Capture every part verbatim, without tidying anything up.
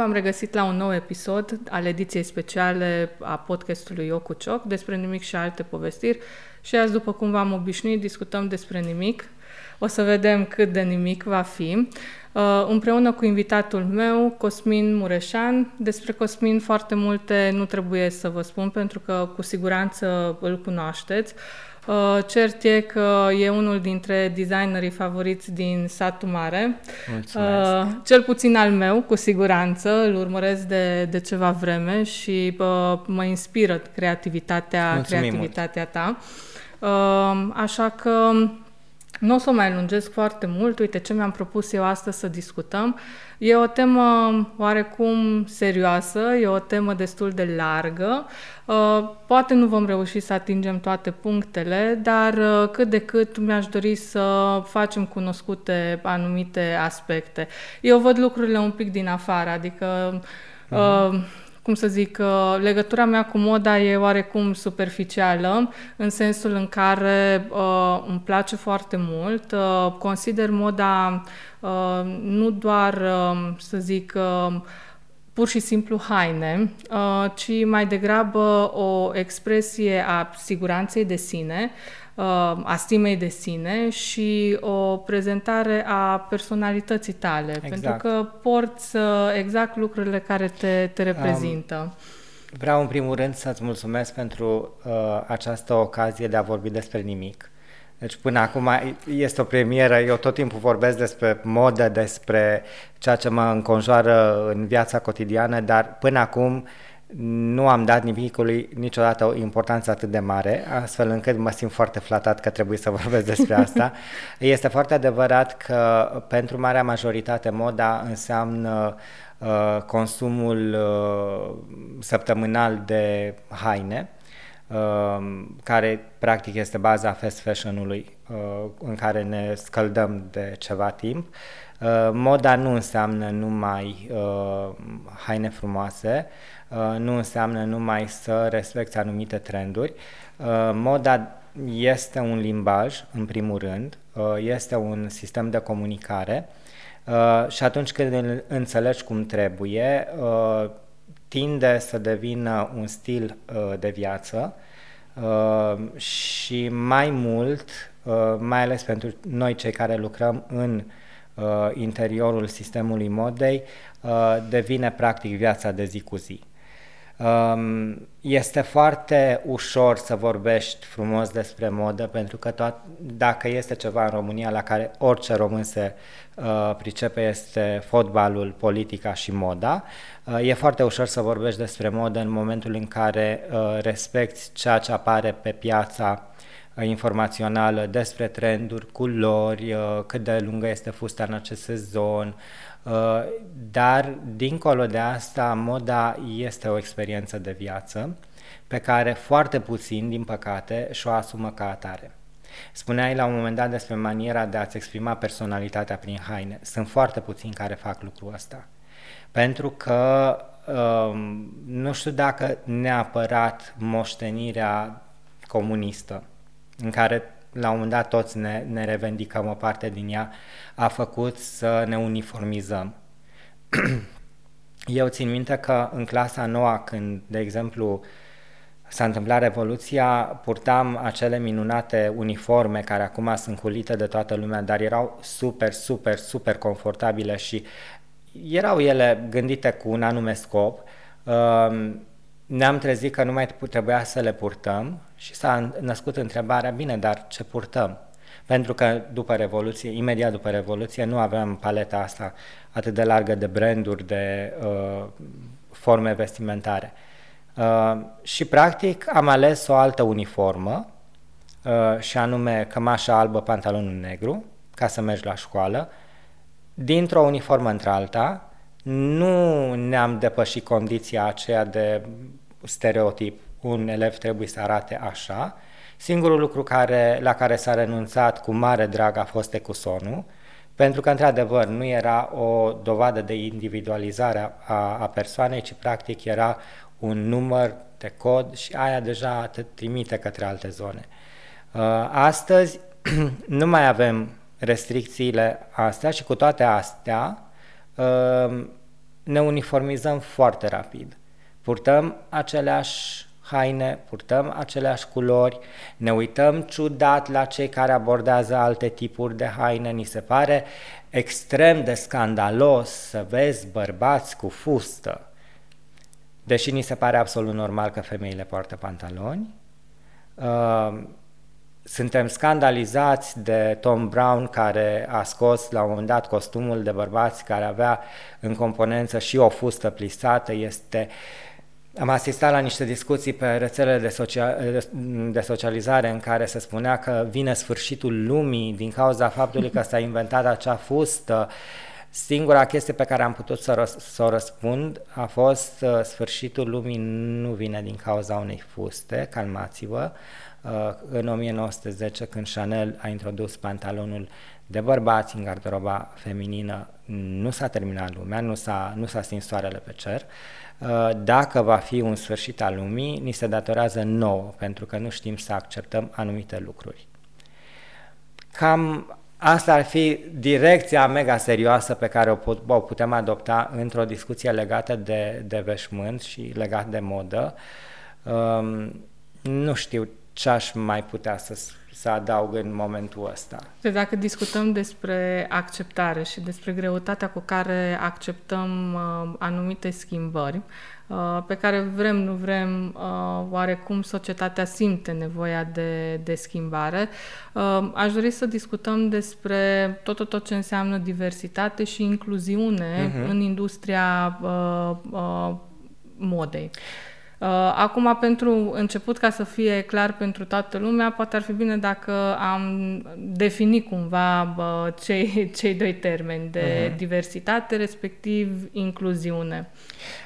v-am regăsit la un nou episod al ediției speciale a podcastului Eu cu Cioc, despre nimic și alte povestiri. Și azi, după cum v-am obișnuit, discutăm despre nimic. O să vedem cât de nimic va fi. Uh, împreună cu invitatul meu, Cosmin Mureșan. Despre Cosmin foarte multe nu trebuie să vă spun, pentru că cu siguranță îl cunoașteți. Uh, cert e că e unul dintre designerii favoriți din satul mare. Uh, cel puțin al meu, cu siguranță. Îl urmăresc de, de ceva vreme și uh, mă inspiră creativitatea, Mulțumim creativitatea ta. Uh, așa că... Nu o să mai lungesc foarte mult. Uite ce mi-am propus eu astăzi să discutăm. E o temă oarecum serioasă, e o temă destul de largă. Poate nu vom reuși să atingem toate punctele, dar cât de cât mi-aș dori să facem cunoscute anumite aspecte. Eu văd lucrurile un pic din afară, adică... Uh-huh. Uh, cum să zic, legătura mea cu moda e oarecum superficială, în sensul în care uh, îmi place foarte mult. Uh, consider moda uh, nu doar, uh, să zic, uh, pur și simplu haine, uh, ci mai degrabă o expresie a siguranței de sine, uh, a stimei de sine și o prezentare a personalității tale. Exact. Pentru că porți uh, exact lucrurile care te, te reprezintă. Um, vreau în primul rând să-ți mulțumesc pentru uh, această ocazie de a vorbi despre nimic. Deci până acum este o premieră, eu tot timpul vorbesc despre modă, despre ceea ce mă înconjoară în viața cotidiană, dar până acum nu am dat nimicului niciodată o importanță atât de mare, astfel încât mă simt foarte flatat că trebuie să vorbesc despre asta. Este foarte adevărat că pentru marea majoritate moda înseamnă uh, consumul uh, săptămânal de haine, care practic este baza fast fashion-ului, în care ne scăldăm de ceva timp. Moda nu înseamnă numai haine frumoase, nu înseamnă numai să respecti anumite trenduri. Moda este un limbaj, în primul rând, este un sistem de comunicare și atunci când îl înțelegi cum trebuie, tinde să devină un stil uh, de viață uh, și mai mult, uh, mai ales pentru noi cei care lucrăm în uh, interiorul sistemului modei, uh, devine practic viața de zi cu zi. Uh, este foarte ușor să vorbești frumos despre modă, pentru că toat, dacă este ceva în România la care orice român se uh, pricepe, este fotbalul, politica și moda. E foarte ușor să vorbești despre modă în momentul în care uh, respecti ceea ce apare pe piața uh, informațională despre trenduri, culori, uh, cât de lungă este fusta în acest sezon, uh, dar dincolo de asta moda este o experiență de viață pe care foarte puțin, din păcate, și-o asumă ca atare. Spuneai la un moment dat despre maniera de a-ți exprima personalitatea prin haine. Sunt foarte puțini care fac lucrul ăsta. Pentru că um, nu știu dacă neapărat moștenirea comunistă, în care la un moment dat toți ne, ne revendicăm o parte din ea, a făcut să ne uniformizăm. Eu țin minte că în clasa noua, când, de exemplu, s-a întâmplat Revoluția, purtam acele minunate uniforme care acum sunt culite de toată lumea, dar erau super, super, super confortabile și erau ele gândite cu un anume scop. Ne-am trezit că nu mai trebuia să le purtăm și s-a născut întrebarea, bine, dar ce purtăm? Pentru că după Revoluție, imediat după Revoluție, nu aveam paleta asta atât de largă de branduri, de uh, forme vestimentare. Uh, și practic am ales o altă uniformă, uh, și anume cămașa albă, pantalonul negru, ca să mergi la școală, dintr-o uniformă într-alta. Nu ne-am depășit condiția aceea de stereotip, un elev trebuie să arate așa. Singurul lucru care, la care s-a renunțat cu mare drag a fost ecusonul, pentru că într-adevăr nu era o dovadă de individualizare a, a persoanei, ci practic era un număr de cod și aia deja te trimite către alte zone. Astăzi nu mai avem restricțiile astea și cu toate astea ne uniformizăm foarte rapid. Purtăm aceleași haine, purtăm aceleași culori, ne uităm ciudat la cei care abordează alte tipuri de haine, ni se pare extrem de scandalos să vezi bărbați cu fustă. Deși ni se pare absolut normal că femeile poartă pantaloni, uh, suntem scandalizați de Tom Brown, care a scos la un moment dat costumul de bărbați care avea în componență și o fustă plisată. Este... Am asistat la niște discuții pe rețelele de, socia... de socializare în care se spunea că vine sfârșitul lumii din cauza faptului că s-a inventat acea fustă. Singura chestie pe care am putut să, răs să o răspund a fost uh, sfârșitul lumii nu vine din cauza unei fuste, calmați-vă. Uh, în o mie nouă sute zece, când Chanel a introdus pantalonul de bărbați în garderoba feminină, nu s-a terminat lumea, nu s-a, nu s-a stins soarele pe cer. Uh, dacă va fi un sfârșit al lumii, ni se datorează nouă, pentru că nu știm să acceptăm anumite lucruri. Cam... Asta ar fi direcția mega serioasă pe care o putem adopta într-o discuție legată de, de veșmânt și legat de modă. Um, nu știu ce aș mai putea să, să adaug în momentul ăsta. Dacă discutăm despre acceptare și despre greutatea cu care acceptăm uh, anumite schimbări, uh, pe care vrem, nu vrem, uh, oarecum societatea simte nevoia de, de schimbare, uh, aș dori să discutăm despre tot, tot ce înseamnă diversitate și incluziune uh-huh. în industria uh, uh, modei. Acum, pentru început, ca să fie clar pentru toată lumea, poate ar fi bine dacă am definit cumva cei, cei doi termeni de uh-huh. diversitate, respectiv incluziune.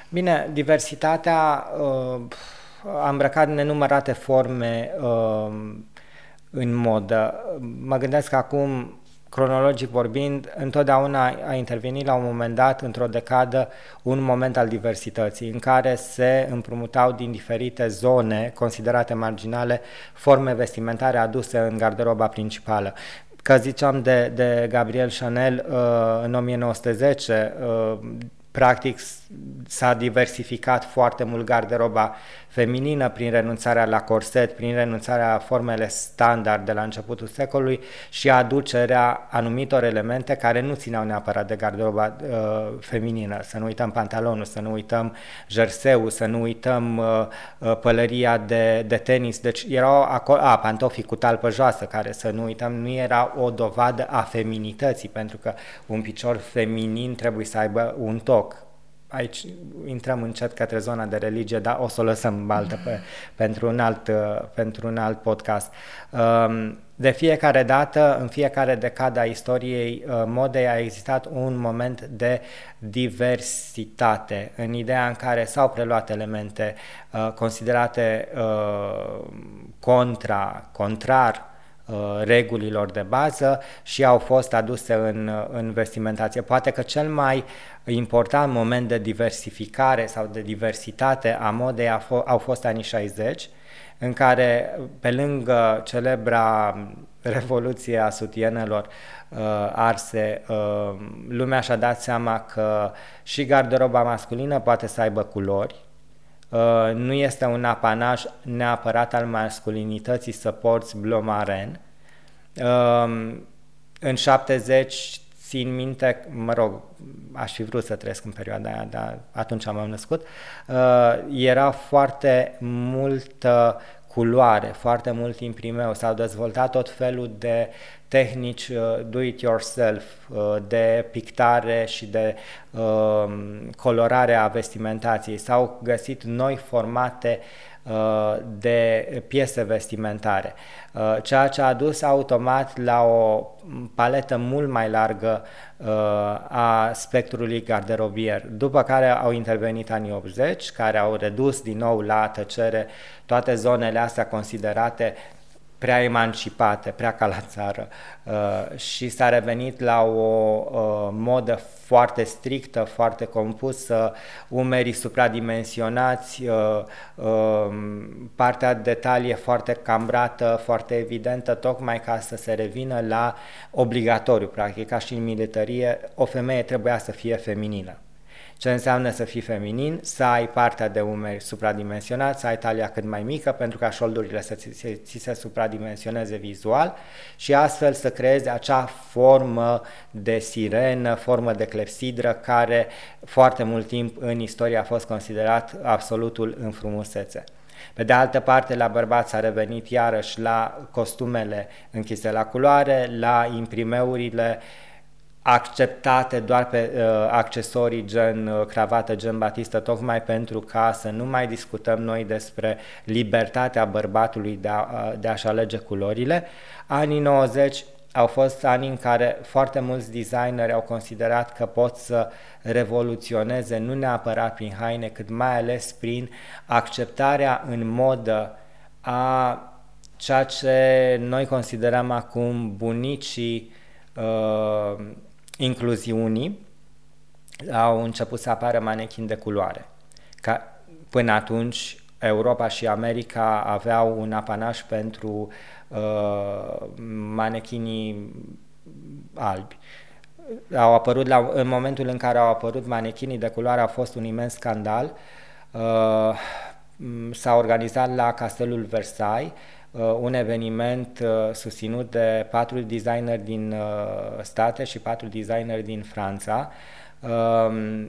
Bine, diversitatea uh, a îmbrăcat nenumărate forme uh, în modă. Mă gândesc că acum, cronologic vorbind, întotdeauna a intervenit la un moment dat, într-o decadă, un moment al diversității, în care se împrumutau din diferite zone considerate marginale forme vestimentare aduse în garderoba principală. Că ziceam de, de Gabriel Chanel, în o mie nouă sute zece, practic s-a diversificat foarte mult garderoba feminină prin renunțarea la corset, prin renunțarea la formele standard de la începutul secolului și aducerea anumitor elemente care nu țineau neapărat de garderoba uh, feminină. Să nu uităm pantalonul, să nu uităm jerseul, să nu uităm uh, pălăria de, de tenis. Deci erau acolo, a, pantofii cu talpă joasă, care, să nu uităm, nu era o dovadă a feminității, pentru că un picior feminin trebuie să aibă un toc. Aici intrăm încet către zona de religie, dar o să o lăsăm baltă pe, pentru, un alt, pentru un alt podcast. De fiecare dată, în fiecare decadă a istoriei modei, a existat un moment de diversitate, în ideea în care s-au preluat elemente considerate contra, contrar regulilor de bază și au fost aduse în, în vestimentație. Poate că cel mai important moment de diversificare sau de diversitate a modei a au fost anii șaizeci, în care, pe lângă celebra revoluție a sutienelor uh, arse, uh, lumea și-a dat seama că și garderoba masculină poate să aibă culori. Uh, nu este un apanaj neapărat al masculinității să porți bleu maren. Uh, în șaptezeci, țin minte, mă rog, aș fi vrut să trăiesc în perioada aia, dar atunci m-am născut, uh, era foarte multă culoare, foarte mult imprimeu, s-au dezvoltat tot felul de tehnici uh, do-it-yourself, uh, de pictare și de uh, colorare a vestimentației. S-au găsit noi formate uh, de piese vestimentare, uh, ceea ce a dus automat la o paletă mult mai largă uh, a spectrului garderobier, după care au intervenit anii optzeci, care au redus din nou la tăcere toate zonele astea considerate prea emancipate, prea ca la țară, uh, și s-a revenit la o uh, modă foarte strictă, foarte compusă, umerii supradimensionați, uh, uh, partea de talie foarte cambrată, foarte evidentă, tocmai ca să se revină la obligatoriu, practic, ca și în militarie, o femeie trebuia să fie feminină. Ce înseamnă să fii feminin, să ai partea de umeri supradimensionat, să ai talia cât mai mică pentru ca șoldurile să ți se, ți se supradimensioneze vizual și astfel să creezi acea formă de sirenă, formă de clepsidră care foarte mult timp în istorie a fost considerat absolutul în frumusețe. Pe de altă parte, la bărbați s-a revenit iarăși la costumele închise la culoare, la imprimeurile acceptate doar pe uh, accesorii gen uh, cravată, gen batistă, tocmai pentru ca să nu mai discutăm noi despre libertatea bărbatului de, a, de a-și alege culorile. Anii nouăzeci au fost anii în care foarte mulți designeri au considerat că pot să revoluționeze, nu neapărat prin haine, cât mai ales prin acceptarea în modă a ceea ce noi considerăm acum bunicii uh, incluziunii. Au început să apară manechini de culoare. Ca, până atunci, Europa și America aveau un apanaj pentru uh, manechinii albi. Au apărut la, în momentul în care au apărut manechinii de culoare a fost un imens scandal. Uh, s-a organizat la Castelul Versailles uh, un eveniment uh, susținut de patru designeri din uh, state și patru designeri din Franța. Uh,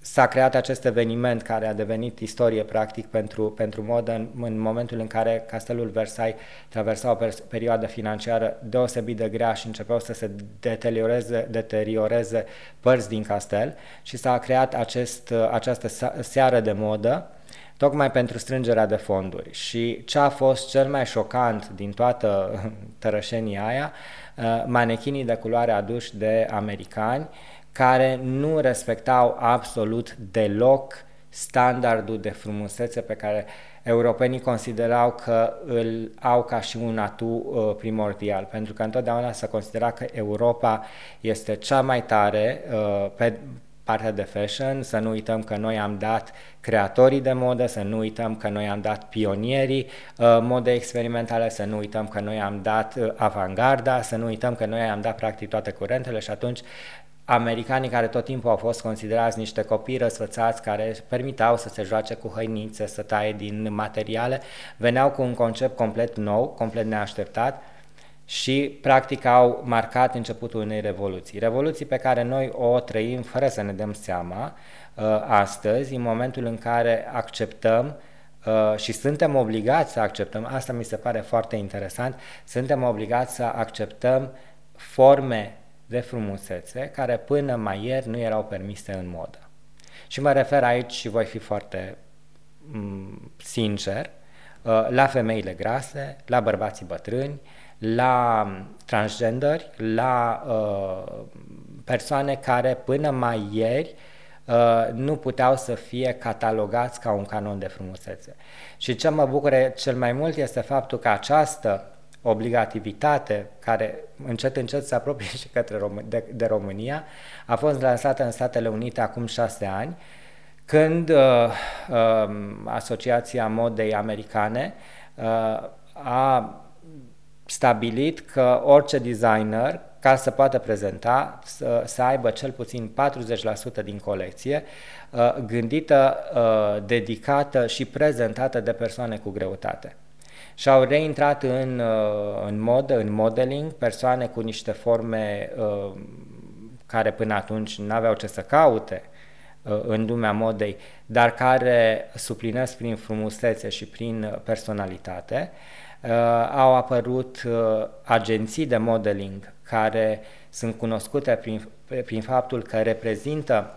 S-a creat acest eveniment care a devenit istorie practic pentru, pentru modă în, în momentul în care Castelul Versailles traversa o perioadă financiară deosebit de grea și începeau să se deterioreze, deterioreze părți din castel și s-a creat acest, această seară de modă tocmai pentru strângerea de fonduri. Și ce a fost cel mai șocant din toată tărășenia aia, manechinii de culoare aduși de americani, care nu respectau absolut deloc standardul de frumusețe pe care europenii considerau că îl au ca și un atu primordial, pentru că întotdeauna s-a considerat că Europa este cea mai tare pe partea de fashion. Să nu uităm că noi am dat creatorii de modă, să nu uităm că noi am dat pionierii uh, modei experimentale, să nu uităm că noi am dat uh, avangarda, să nu uităm că noi am dat practic toate curentele și atunci americanii care tot timpul au fost considerați niște copii răsfățați care permiteau să se joace cu hăinițe, să taie din materiale, veneau cu un concept complet nou, complet neașteptat și practic au marcat începutul unei revoluții. Revoluții pe care noi o trăim fără să ne dăm seama astăzi, în momentul în care acceptăm și suntem obligați să acceptăm, asta mi se pare foarte interesant, suntem obligați să acceptăm forme de frumusețe care până mai ieri nu erau permise în modă. Și mă refer aici, și voi fi foarte sincer, la femeile grase, la bărbații bătrâni, la transgenderi, la uh, persoane care până mai ieri uh, nu puteau să fie catalogați ca un canon de frumusețe. Și ce mă bucură cel mai mult este faptul că această obligativitate, care încet încet se apropie și către Rom- de, de România, a fost lansată în Statele Unite acum șase ani, când uh, uh, Asociația Modei Americane uh, a stabilit că orice designer, ca să poată prezenta, să, să aibă cel puțin patruzeci la sută din colecție uh, gândită, uh, dedicată și prezentată de persoane cu greutate. Și au reintrat în, uh, în modă, în modeling, persoane cu niște forme uh, care până atunci n-aveau ce să caute uh, în lumea modei, dar care suplinesc prin frumusețe și prin personalitate. Uh, au apărut uh, agenții de modeling care sunt cunoscute prin, prin faptul că reprezintă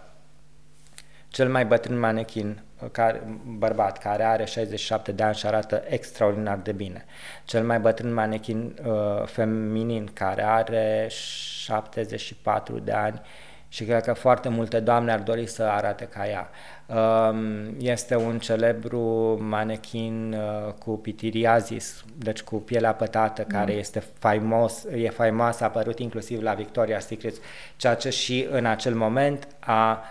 cel mai bătrân manechin, care, bărbat, care are șaizeci și șapte de ani și arată extraordinar de bine. Cel mai bătrân manechin uh, feminin, care are șaptezeci și patru de ani și cred că foarte multe doamne ar dori să arate ca ea. Este un celebru manechin cu pitiriazis, deci cu pielea pătată, mm. care este faimos, e faimos, a apărut inclusiv la Victoria's Secret, ceea ce și în acel moment a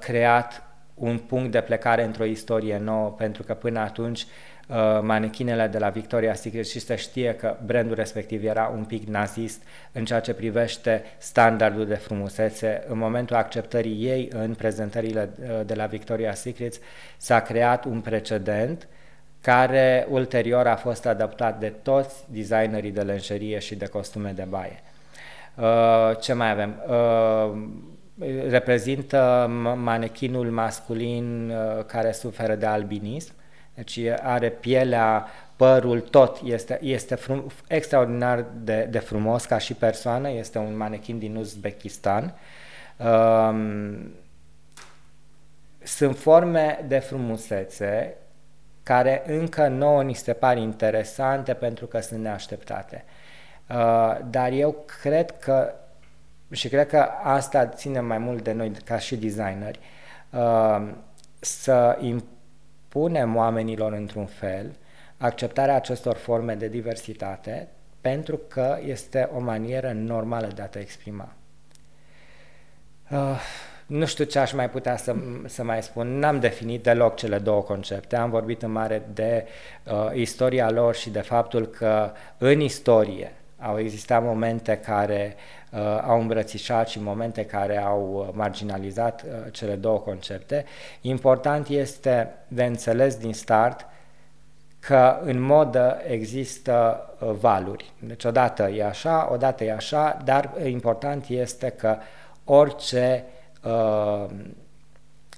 creat un punct de plecare într-o istorie nouă, pentru că până atunci uh, manechinele de la Victoria's Secret și se știe că brandul respectiv era un pic nazist în ceea ce privește standardul de frumusețe. În momentul acceptării ei în prezentările de la Victoria's Secret s-a creat un precedent care ulterior a fost adaptat de toți designerii de lenjerie și de costume de baie. Uh, ce mai avem? Uh, reprezintă manechinul masculin care suferă de albinism, deci are pielea, părul, tot este, este frum, extraordinar de, de frumos ca și persoană, este un manechin din Uzbekistan. Sunt forme de frumusețe care încă nouă ni se par interesante pentru că sunt neașteptate. Dar eu cred că și cred că asta ține mai mult de noi ca și designeri, să impunem oamenilor într-un fel acceptarea acestor forme de diversitate, pentru că este o manieră normală de a te exprima. Nu știu ce aș mai putea să, să mai spun, n-am definit deloc cele două concepte, am vorbit în mare de istoria lor și de faptul că în istorie au existat momente care uh, au îmbrățișat și momente care au marginalizat uh, cele două concepte. Important este de înțeles din start că în modă există uh, valuri. Deci odată e așa, odată e așa, dar important este că orice uh,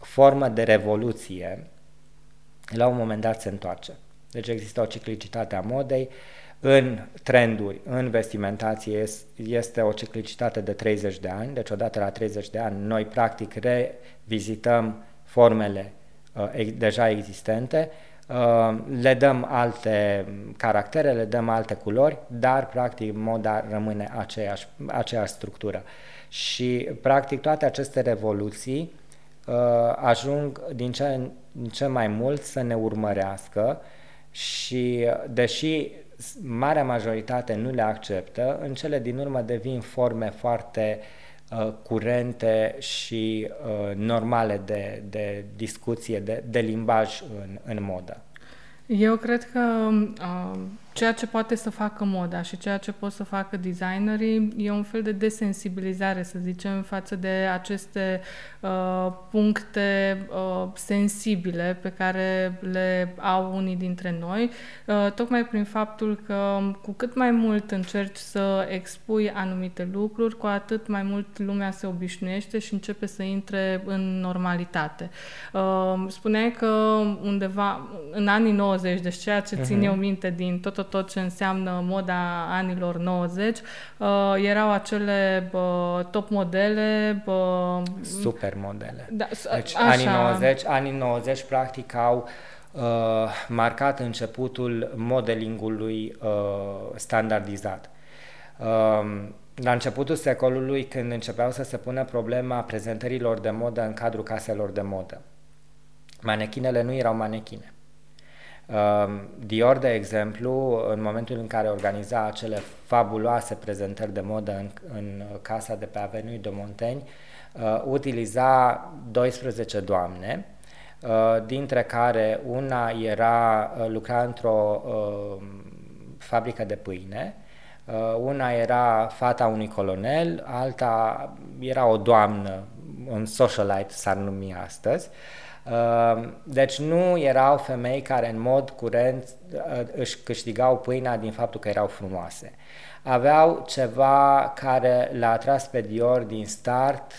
formă de revoluție la un moment dat se întoarce. Deci există o ciclicitate a modei. În trenduri, în vestimentație, este o ciclicitate de treizeci de ani, deci odată la treizeci de ani noi practic revizităm formele uh, deja existente, uh, le dăm alte caractere, le dăm alte culori, dar practic moda rămâne aceeași, aceeași structură. Și practic toate aceste revoluții uh, ajung din ce în ce mai mult să ne urmărească și deși marea majoritate nu le acceptă, în cele din urmă devin forme foarte uh, curente și uh, normale de, de discuție, de, de limbaj în, în modă. Eu cred că uh, ceea ce poate să facă moda și ceea ce pot să facă designerii e un fel de desensibilizare, să zicem, față de aceste uh, puncte uh, sensibile pe care le au unii dintre noi, uh, tocmai prin faptul că cu cât mai mult încerci să expui anumite lucruri, cu atât mai mult lumea se obișnuiește și începe să intre în normalitate. Uh, spuneai că undeva în anii nouăzeci, deci ceea ce țin uh-huh. eu minte din tot tot ce înseamnă moda anilor nouăzeci, uh, erau acele uh, top modele, uh, super modele. Da, deci așa. anii nouăzeci, anii nouăzeci practic au uh, marcat începutul modelingului uh, standardizat. Uh, la începutul secolului, când începeau să se pună problema prezentărilor de modă în cadrul caselor de modă, manechinele nu erau manechine. Dior, de exemplu, în momentul în care organiza acele fabuloase prezentări de modă în, în casa de pe Avenue de Montaigne, uh, utiliza douăsprezece doamne, uh, dintre care una era, lucra într-o uh, fabrică de pâine, uh, una era fata unui colonel, alta era o doamnă, un socialite s-ar numi astăzi. Deci nu erau femei care în mod curent își câștigau pâinea din faptul că erau frumoase. Aveau ceva care l-a atras pe Dior din start,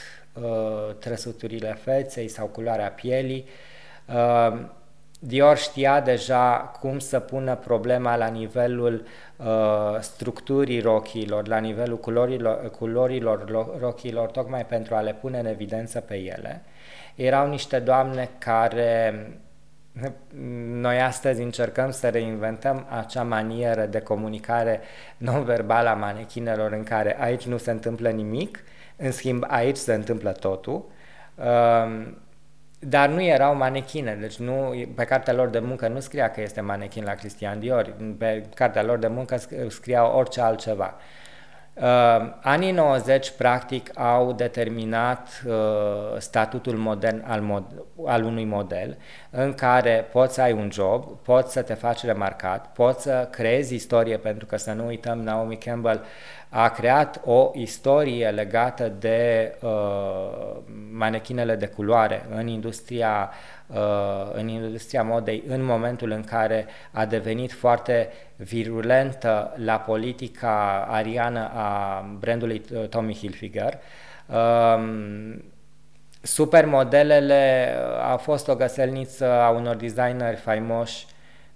trăsăturile feței sau culoarea pielii. Dior știa deja cum să pună problema la nivelul structurii rochiilor, la nivelul culorilor, culorilor rochiilor, tocmai pentru a le pune în evidență pe ele. Erau niște doamne care noi astăzi încercăm să reinventăm acea manieră de comunicare non-verbală a manechinelor în care aici nu se întâmplă nimic, în schimb aici se întâmplă totul, dar nu erau manechine, deci nu, pe cartea lor de muncă nu scria că este manechin la Christian Dior, pe cartea lor de muncă scriau orice altceva. Uh, anii nouăzeci practic au determinat uh, statutul modern al, mod al unui model în care poți să ai un job, poți să te faci remarcat, poți să creezi istorie, pentru că să nu uităm, Naomi Campbell a creat o istorie legată de uh, manechinele de culoare în industria, uh, în industria modei, în momentul în care a devenit foarte virulentă la politica ariană a brandului Tommy Hilfiger. Uh, supermodelele a fost o găselniță a unor designeri faimoși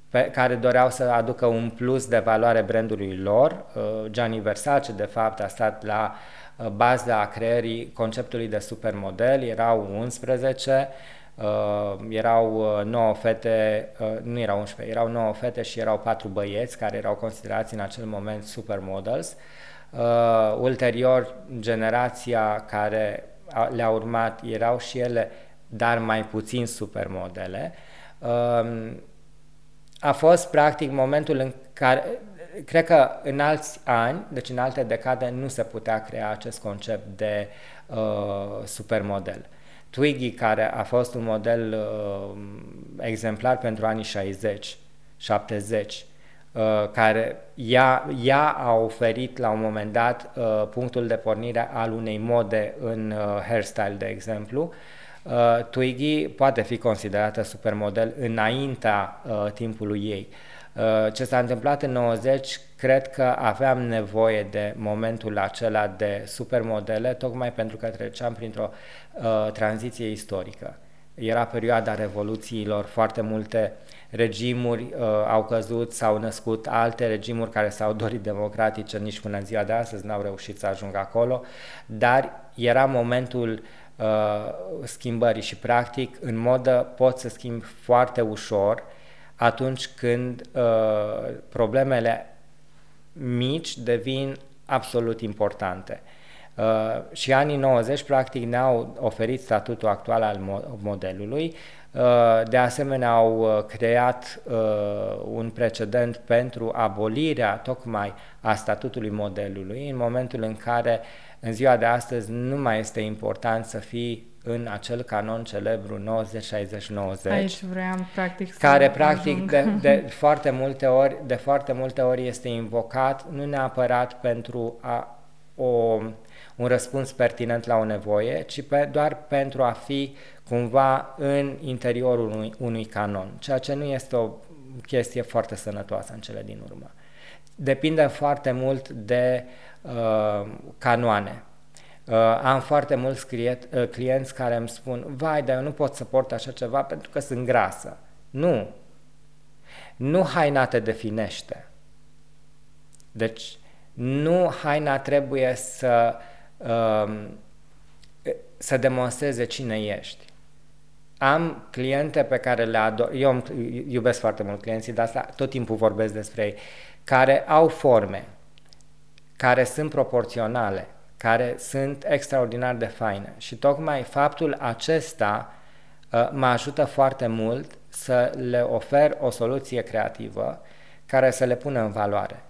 Pe care doreau să aducă un plus de valoare brandului lor. Gianni Versace, de fapt, a stat la baza creării conceptului de supermodel. Erau unsprezece, erau nouă fete, nu erau unsprezece, erau nouă fete și erau patru băieți care erau considerați în acel moment supermodels. Ulterior, generația care le-a urmat erau și ele, dar mai puțin supermodele. A fost, practic, momentul în care, cred că în alți ani, deci în alte decade, nu se putea crea acest concept de uh, supermodel. Twiggy, care a fost un model uh, exemplar pentru anii șaizeci șaptezeci, uh, care ea, ea a oferit la un moment dat uh, punctul de pornire al unei mode în uh, hairstyle, de exemplu. Uh, Twiggy poate fi considerată supermodel înaintea uh, timpului ei. Uh, ce s-a întâmplat în nouăzeci, cred că aveam nevoie de momentul acela de supermodele, tocmai pentru că treceam printr-o uh, tranziție istorică. Era perioada revoluțiilor, foarte multe regimuri uh, au căzut, s-au născut alte regimuri care s-au dorit democratice, nici până în ziua de astăzi n-au reușit să ajungă acolo, dar era momentul schimbării și, practic, în modă poți să schimbi foarte ușor atunci când uh, problemele mici devin absolut importante. Uh, și anii nouăzeci, practic, ne-au oferit statutul actual al modelului. Uh, de asemenea, au creat uh, un precedent pentru abolirea tocmai a statutului modelului, în momentul în care în ziua de astăzi nu mai este important să fii în acel canon celebru nouăzeci șaizeci nouăzeci. Aici vreau, practic, să care practic de, de foarte multe ori, de foarte multe ori este invocat, nu neapărat pentru a o, un răspuns pertinent la o nevoie, ci pe, doar pentru a fi cumva în interiorul unui, unui canon, ceea ce nu este o chestie foarte sănătoasă în cele din urmă. Depinde foarte mult de uh, canoane. Uh, am foarte mulți client, uh, clienți care îmi spun: vai, dar eu nu pot să port așa ceva pentru că sunt grasă. Nu. Nu haina te definește. Deci, nu haina trebuie să, uh, să demonstreze cine ești. Am cliente pe care le ador, eu iubesc foarte mult clienții, de asta tot timpul vorbesc despre ei, care au forme, care sunt proporționale, care sunt extraordinar de faine. Și tocmai faptul acesta uh, mă ajută foarte mult să le ofer o soluție creativă care să le pună în valoare.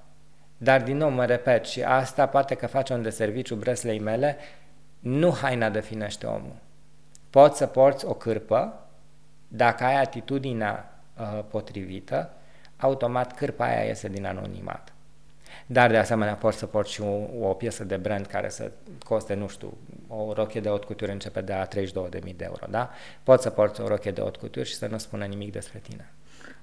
Dar, din nou, mă repet, și asta poate că face un deserviciu breslei mele, nu haina definește omul. Poți să porți o cârpă, dacă ai atitudinea uh, potrivită, automat cârpa aia iese din anonimat. Dar, de asemenea, poți să porți și o, o piesă de brand care să coste, nu știu, o rochie de haute couture începe de la treizeci și două de mii de euro, da? Poți să porți o rochie de haute couture și să nu spună nimic despre tine.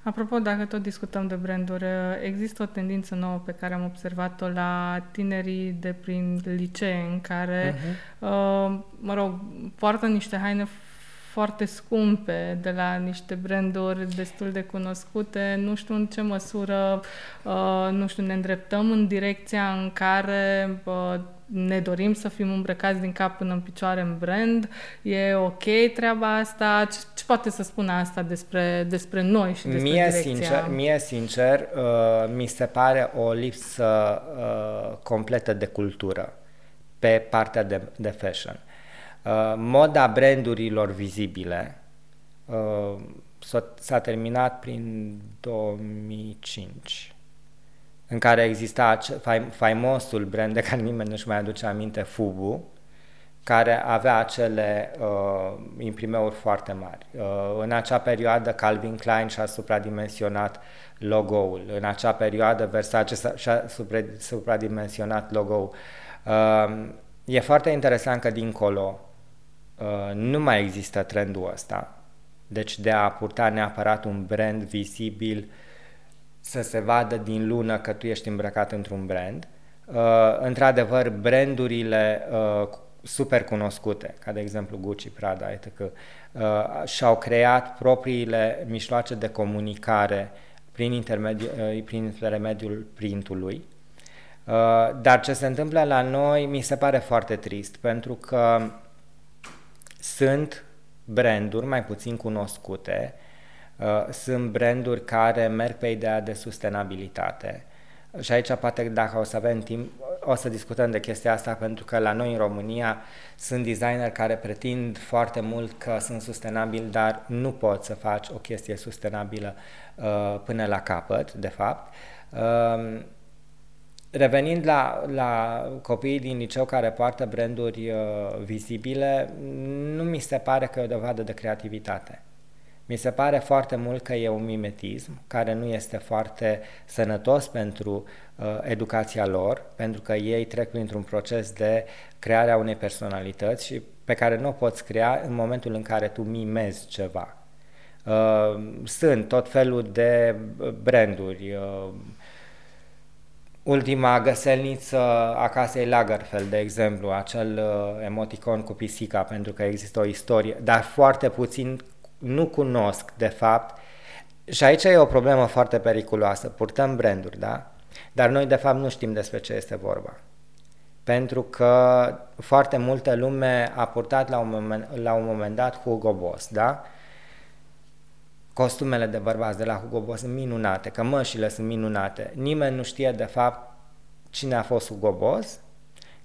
Apropo, dacă tot discutăm de branduri, există o tendință nouă pe care am observat-o la tinerii de prin licee, în care, uh-huh. uh, mă rog, poartă niște haine foarte scumpe de la niște branduri destul de cunoscute. Nu știu în ce măsură, uh, nu știu, ne îndreptăm în direcția în care uh, ne dorim să fim îmbrăcați din cap până în picioare în brand. E ok treaba asta? Ce, ce poate să spună asta despre, despre noi și despre mie direcția? Sincer, mie, sincer, uh, mi se pare o lipsă uh, completă de cultură pe partea de, de fashion. Moda brandurilor vizibile s-a terminat prin două mii cinci. în care exista faimosul brand de care nimeni nu-și mai aduce aminte, Fubu, care avea acele uh, imprimeuri foarte mari. Uh, în acea perioadă Calvin Klein și-a supradimensionat logo-ul. În acea perioadă Versace și-a supradimensionat logo-ul. Uh, e foarte interesant că dincolo uh, nu mai există trendul ăsta. Deci de a purta neapărat un brand vizibil, să se vadă din lună că tu ești îmbrăcat într-un brand. Uh, într-adevăr, brandurile uh, super cunoscute, ca de exemplu Gucci, Prada, et cetera, uh, și-au creat propriile mijloace de comunicare prin, intermedi uh, prin intermediul printului. Uh, dar ce se întâmplă la noi mi se pare foarte trist, pentru că sunt branduri mai puțin cunoscute, uh, sunt branduri care merg pe ideea de sustenabilitate. Și aici poate dacă o să avem timp, o să discutăm de chestia asta, pentru că la noi în România sunt designeri care pretind foarte mult că sunt sustenabili, dar nu pot să faci o chestie sustenabilă uh, până la capăt, de fapt. Uh, revenind la, la copiii din liceu care poartă branduri uh, vizibile, nu mi se pare că e o dovadă de creativitate. Mi se pare foarte mult că e un mimetism care nu este foarte sănătos pentru uh, educația lor, pentru că ei trec printr-un proces de crearea unei personalități și pe care nu o poți crea în momentul în care tu mimezi ceva. Uh, sunt tot felul de branduri. Uh, ultima găselniță a casei Lagerfeld, de exemplu, acel uh, emoticon cu pisica, pentru că există o istorie, dar foarte puțin nu cunosc, de fapt, și aici e o problemă foarte periculoasă. Purtăm branduri, da? Dar noi, de fapt, nu știm despre ce este vorba. Pentru că foarte multă lume a purtat la un moment, la un moment dat Hugo Boss, da? Costumele de bărbați de la Hugo Boss sunt minunate, cămășile sunt minunate. Nimeni nu știe, de fapt, cine a fost Hugo Boss,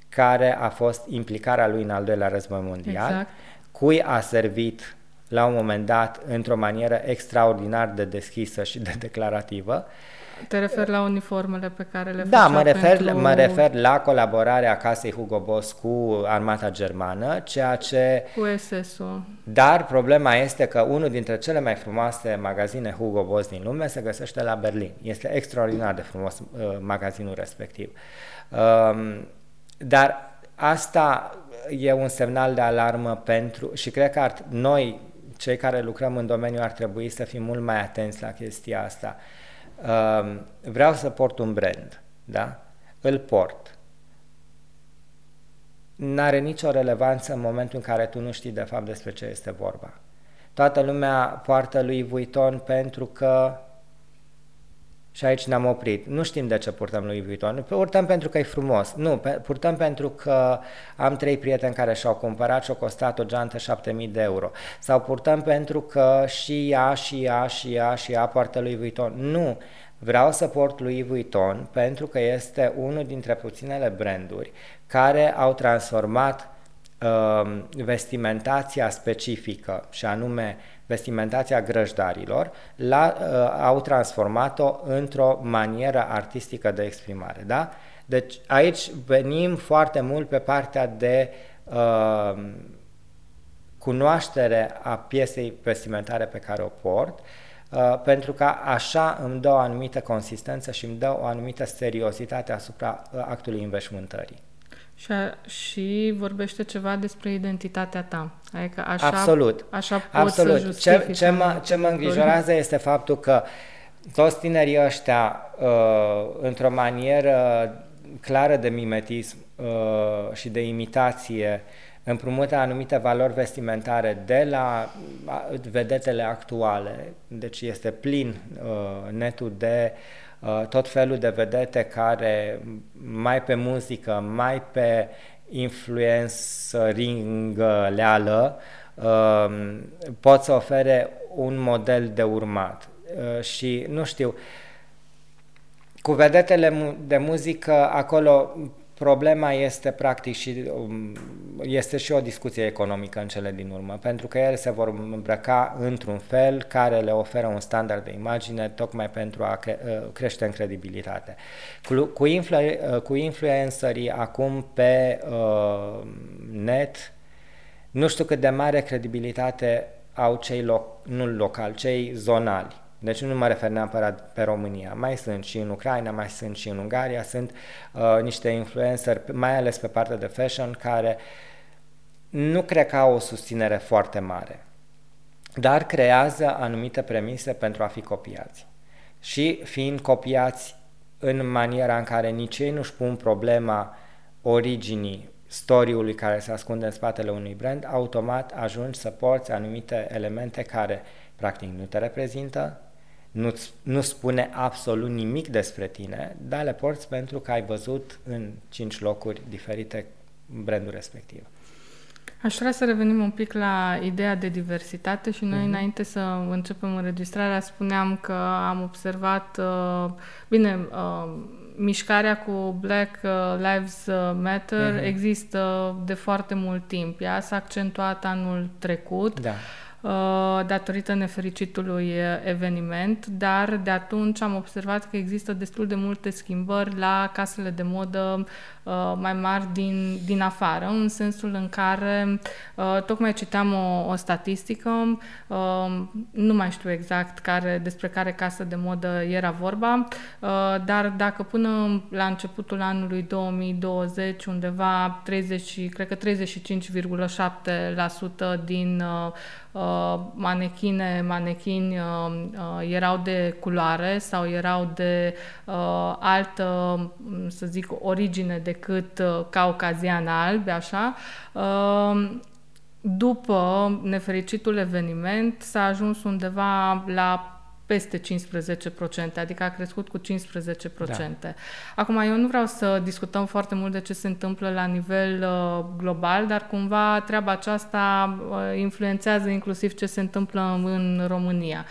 care a fost implicarea lui în al doilea război mondial, exact. Cui a servit la un moment dat, într-o manieră extraordinar de deschisă și de declarativă. Te referi la uniformele pe care le făcea? Da, mă refer, pentru... mă refer la colaborarea casei Hugo Boss cu armata germană, ceea ce... Cu S S-ul. Dar problema este că unul dintre cele mai frumoase magazine Hugo Boss din lume se găsește la Berlin. Este extraordinar de frumos uh, magazinul respectiv. Uh, dar asta e un semnal de alarmă pentru... Și cred că ar, noi... cei care lucrăm în domeniu ar trebui să fim mult mai atenți la chestia asta. Vreau să port un brand, da? Îl port. N-are nicio relevanță în momentul în care tu nu știi de fapt despre ce este vorba. Toată lumea poartă Louis Vuitton pentru că... Și aici ne-am oprit. Nu știm de ce purtăm Louis Vuitton. Purtăm pentru că e frumos. Nu, purtăm pentru că am trei prieteni care și-au cumpărat și-au costat o geantă șapte mii de euro. Sau purtăm pentru că și ea, și ea, și ea, și ea poartă Louis Vuitton. Nu, vreau să port Louis Vuitton pentru că este unul dintre puținele branduri care au transformat uh, vestimentația specifică, și anume vestimentația grăjdarilor, la, uh, au transformat-o într-o manieră artistică de exprimare. Da? Deci aici venim foarte mult pe partea de uh, cunoaștere a piesei vestimentare pe care o port, uh, pentru că așa îmi dă o anumită consistență și îmi dă o anumită seriozitate asupra actului înveșmântării. Și, a, și vorbește ceva despre identitatea ta. Adică așa, absolut. Așa poți absolut. Să justifici. Ce, ce, mă, ce mă îngrijorează este faptul că toți tinerii ăștia, uh, într-o manieră clară de mimetism uh, și de imitație, împrumută anumite valori vestimentare de la vedetele actuale. Deci este plin uh, netul de tot felul de vedete care mai pe muzică, mai pe influențăringăleală pot să ofere un model de urmat. Și nu știu, cu vedetele de muzică acolo Problema este practic și este și o discuție economică în cele din urmă, pentru că ele se vor îmbrăca într-un fel care le oferă un standard de imagine tocmai pentru a cre crește în credibilitate. Cu, cu, influ cu influencerii acum pe uh, net, nu știu cât de mare credibilitate au cei lo- nu locali, cei zonali. Deci nu mă refer neapărat pe România. Mai sunt și în Ucraina, mai sunt și în Ungaria, sunt uh, niște influenceri, mai ales pe partea de fashion, care nu cred că au o susținere foarte mare, dar creează anumite premise pentru a fi copiați. Și fiind copiați în maniera în care nici ei nu-și pun problema originii, story-ului care se ascunde în spatele unui brand, automat ajungi să porți anumite elemente care practic nu te reprezintă, nu, nu spune absolut nimic despre tine, dar le porți pentru că ai văzut în cinci locuri diferite brandul respectiv. Aș vrea să revenim un pic la ideea de diversitate și noi, mm-hmm. înainte să începem înregistrarea, spuneam că am observat, bine, mișcarea cu Black Lives Matter, mm-hmm. există de foarte mult timp. Ea s-a accentuat anul trecut. Da. Datorită nefericitului eveniment, dar de atunci am observat că există destul de multe schimbări la casele de modă mai mari din, din afară, în sensul în care, tocmai citeam o, o statistică, nu mai știu exact care, despre care casă de modă era vorba, dar dacă până la începutul anului două mii douăzeci, undeva treizeci, cred că treizeci și cinci virgulă șapte la sută din manechine, manechini erau de culoare sau erau de altă, să zic, origine decât caucazian alb, așa. După nefericitul eveniment s-a ajuns undeva la peste cincisprezece la sută, adică a crescut cu cincisprezece la sută. Da. Acum, eu nu vreau să discutăm foarte mult de ce se întâmplă la nivel uh, global, dar cumva treaba aceasta uh, influențează inclusiv ce se întâmplă în România.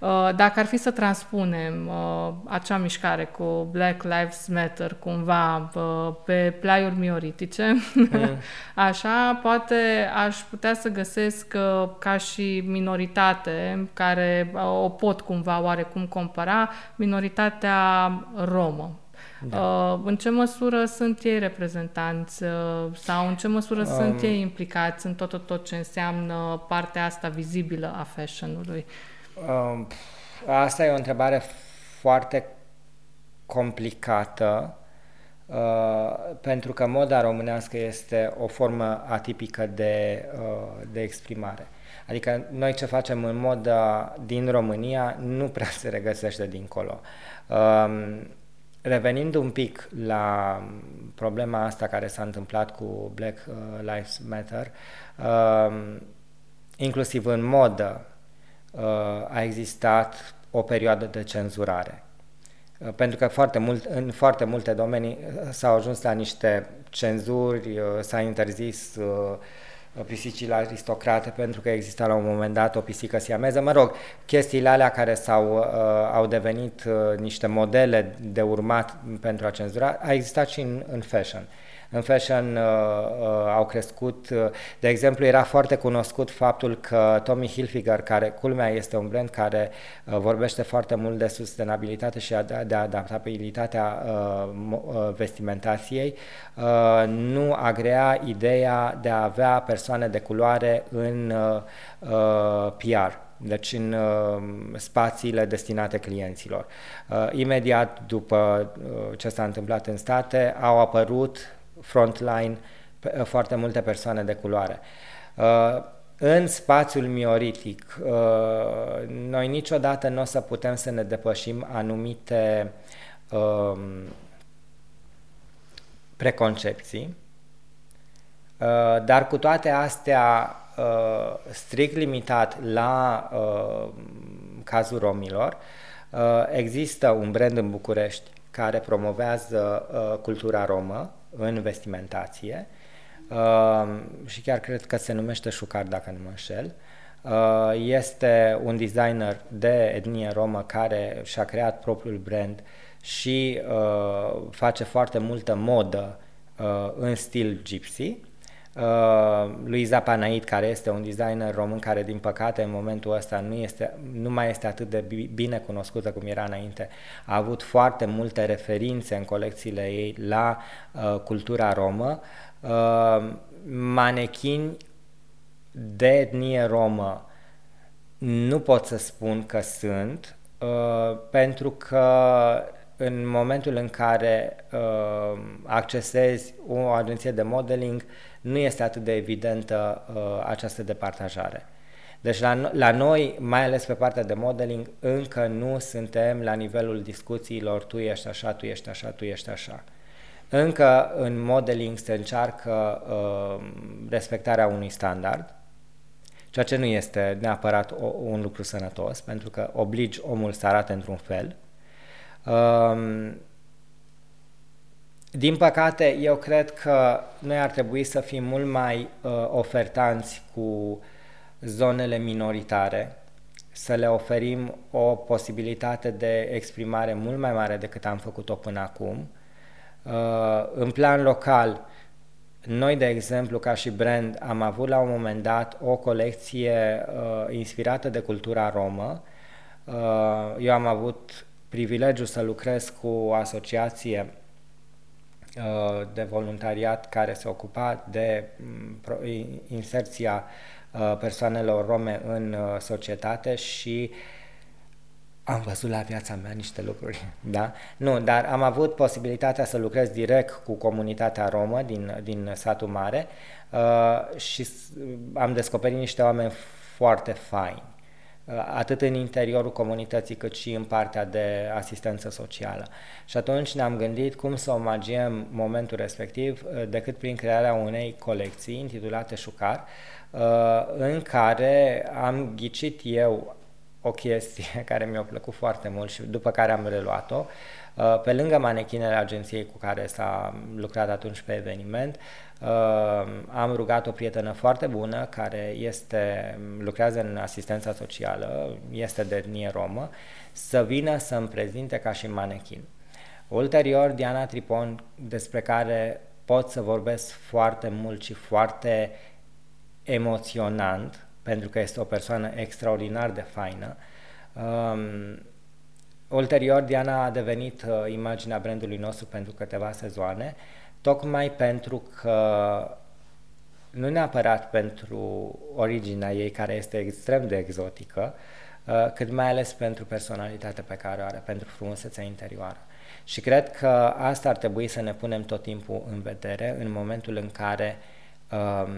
Uh, dacă ar fi să transpunem uh, acea mișcare cu Black Lives Matter cumva uh, pe plaiuri mioritice, mm. așa, poate aș putea să găsesc uh, ca și minoritate, care uh, o pot cumva oarecum compara, minoritatea romă. Da. În ce măsură sunt ei reprezentanți sau în ce măsură um, sunt ei implicați în tot, tot, tot ce înseamnă partea asta vizibilă a fashion-ului? Um, asta e o întrebare foarte complicată, uh, pentru că moda românească este o formă atipică de, uh, de exprimare. Adică noi ce facem în moda din România nu prea se regăsește dincolo. Um, Revenind un pic la problema asta care s-a întâmplat cu Black Lives Matter, uh, inclusiv în modă uh, a existat o perioadă de cenzurare. Uh, pentru că foarte mult, în foarte multe domenii s-au ajuns la niște cenzuri, uh, s-a interzis uh, pisicile aristocrate, pentru că exista la un moment dat o pisică siameză, mă rog, chestiile alea care s-au, uh, au devenit uh, niște modele de urmat pentru a cenzura, a existat și în, în fashion. În fashion uh, uh, au crescut, uh, de exemplu, era foarte cunoscut faptul că Tommy Hilfiger, care, culmea, este un brand care uh, vorbește foarte mult de sustenabilitate și ad de adaptabilitatea uh, uh, vestimentației, uh, nu agrea ideea de a avea persoane de culoare în uh, uh, P R. Deci în uh, spațiile destinate clienților. Uh, imediat după uh, ce s-a întâmplat în state, au apărut frontline foarte multe persoane de culoare. Uh, în spațiul mioritic, uh, noi niciodată nu o să putem să ne depășim anumite uh, preconcepții, uh, dar cu toate astea, uh, strict limitat la uh, cazul romilor, uh, există un brand în București care promovează uh, cultura romă în vestimentație uh, și chiar cred că se numește Șucar, dacă nu mă înșel. Uh, este un designer de etnie romă care și-a creat propriul brand și uh, face foarte multă modă uh, în stil gypsy. Uh, Luisa Panait, care este un designer român care, din păcate, în momentul ăsta nu, este, nu mai este atât de bine cunoscută cum era înainte, a avut foarte multe referințe în colecțiile ei la uh, cultura romă, uh, manechini de etnie romă nu pot să spun că sunt, uh, pentru că în momentul în care uh, accesezi o agenție de modeling, nu este atât de evidentă uh, această departajare. Deci la, la noi, mai ales pe partea de modeling, încă nu suntem la nivelul discuțiilor tu ești așa, tu ești așa, tu ești așa. Încă în modeling se încearcă uh, respectarea unui standard, ceea ce nu este neapărat o, un lucru sănătos, pentru că obligi omul să arate într-un fel. Uh, Din păcate, eu cred că noi ar trebui să fim mult mai uh, ofertanți cu zonele minoritare, să le oferim o posibilitate de exprimare mult mai mare decât am făcut-o până acum. Uh, în plan local, noi, de exemplu, ca și brand, am avut la un moment dat o colecție uh, inspirată de cultura romă. Uh, eu am avut privilegiul să lucrez cu o asociație de voluntariat care se ocupa de inserția persoanelor rome în societate și am văzut la viața mea niște lucruri, da? Nu, dar am avut posibilitatea să lucrez direct cu comunitatea romă din, din satul mare și am descoperit niște oameni foarte faini, atât în interiorul comunității, cât și în partea de asistență socială. Și atunci ne-am gândit cum să omagiem momentul respectiv decât prin crearea unei colecții intitulate Șucar, în care am ghicit eu o chestie care mi-a plăcut foarte mult și după care am reluat-o. Pe lângă manechinele agenției cu care s-a lucrat atunci pe eveniment, am rugat o prietenă foarte bună care este, lucrează în asistența socială, este de etnie romă, să vină să-mi prezinte ca și manechin. Ulterior, Diana Tripon, despre care pot să vorbesc foarte mult și foarte emoționant, pentru că este o persoană extraordinar de faină. Um, ulterior, Diana a devenit uh, imaginea brandului nostru pentru câteva sezoane, tocmai pentru că, nu neapărat pentru originea ei, care este extrem de exotică, uh, cât mai ales pentru personalitatea pe care o are, pentru frumusețea interioară. Și cred că asta ar trebui să ne punem tot timpul în vedere în momentul în care um,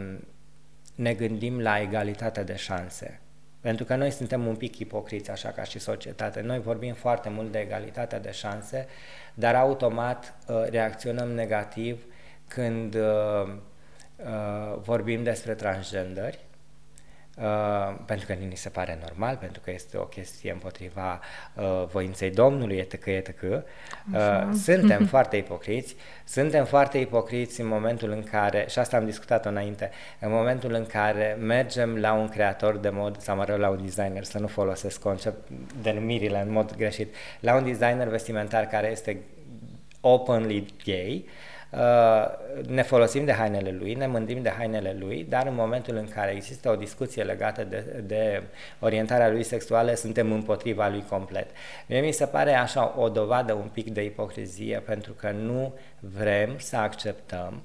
ne gândim la egalitatea de șanse. Pentru că noi suntem un pic ipocriți, așa ca și societate. Noi vorbim foarte mult de egalitatea de șanse, dar automat uh, reacționăm negativ când uh, uh, vorbim despre transgenderi, uh, pentru că ni se pare normal, pentru că este o chestie împotriva uh, voinței Domnului, etc., et cetera. Uh, suntem foarte ipocriți, suntem foarte ipocriți în momentul în care, și asta am discutat înainte, în momentul în care mergem la un creator de mod, sau mă rog, la un designer, să nu folosesc concept, denumirile în mod greșit, la un designer vestimentar care este openly gay, Uh, ne folosim de hainele lui, ne mândim de hainele lui, dar în momentul în care există o discuție legată de, de orientarea lui sexuală, suntem împotriva lui complet. Mie mi se pare așa o dovadă un pic de ipocrizie, pentru că nu vrem să acceptăm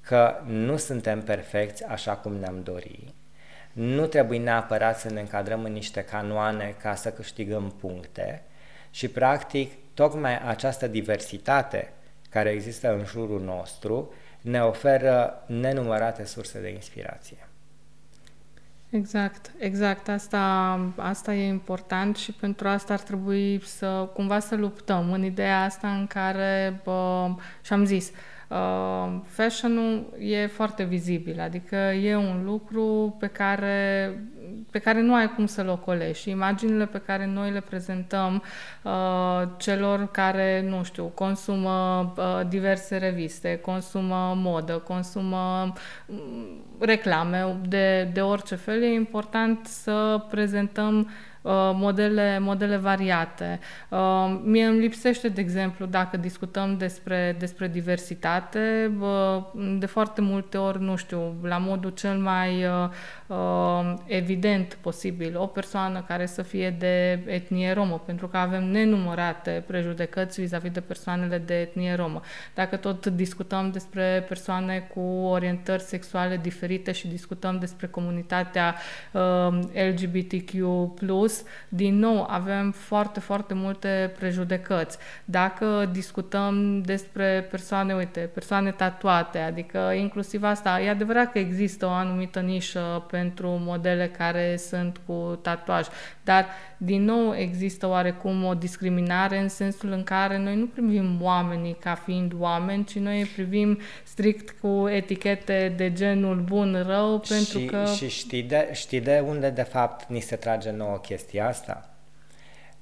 că nu suntem perfecți așa cum ne-am dorit. Nu trebuie neapărat să ne încadrăm în niște canoane ca să câștigăm puncte și, practic, tocmai această diversitate care există în jurul nostru, ne oferă nenumărate surse de inspirație. Exact, exact. Asta, asta e important și pentru asta ar trebui să cumva să luptăm în ideea asta în care, bă, și-am zis, Uh, fashion-ul e foarte vizibil, adică e un lucru pe care, pe care nu ai cum să-l ocolești. Imaginile pe care noi le prezentăm uh, celor care, nu știu, consumă uh, diverse reviste, consumă modă, consumă reclame de, de orice fel, e important să prezentăm modele, modele variate. Mie îmi lipsește, de exemplu, dacă discutăm despre, despre diversitate, de foarte multe ori, nu știu, la modul cel mai evident posibil, o persoană care să fie de etnie romă, pentru că avem nenumărate prejudecăți vis-a-vis de persoanele de etnie romă. Dacă tot discutăm despre persoane cu orientări sexuale diferite și discutăm despre comunitatea L G B T Q plus, din nou avem foarte, foarte multe prejudecăți. Dacă discutăm despre persoane, uite, persoane tatuate, adică inclusiv asta, e adevărat că există o anumită nișă pentru modele care sunt cu tatuaj, dar din nou există oarecum o discriminare în sensul în care noi nu privim oamenii ca fiind oameni, ci noi îi privim strict cu etichete de genul bun, rău, pentru și, că... Și știi de, știi de unde de fapt ni se trage nouă chestia asta?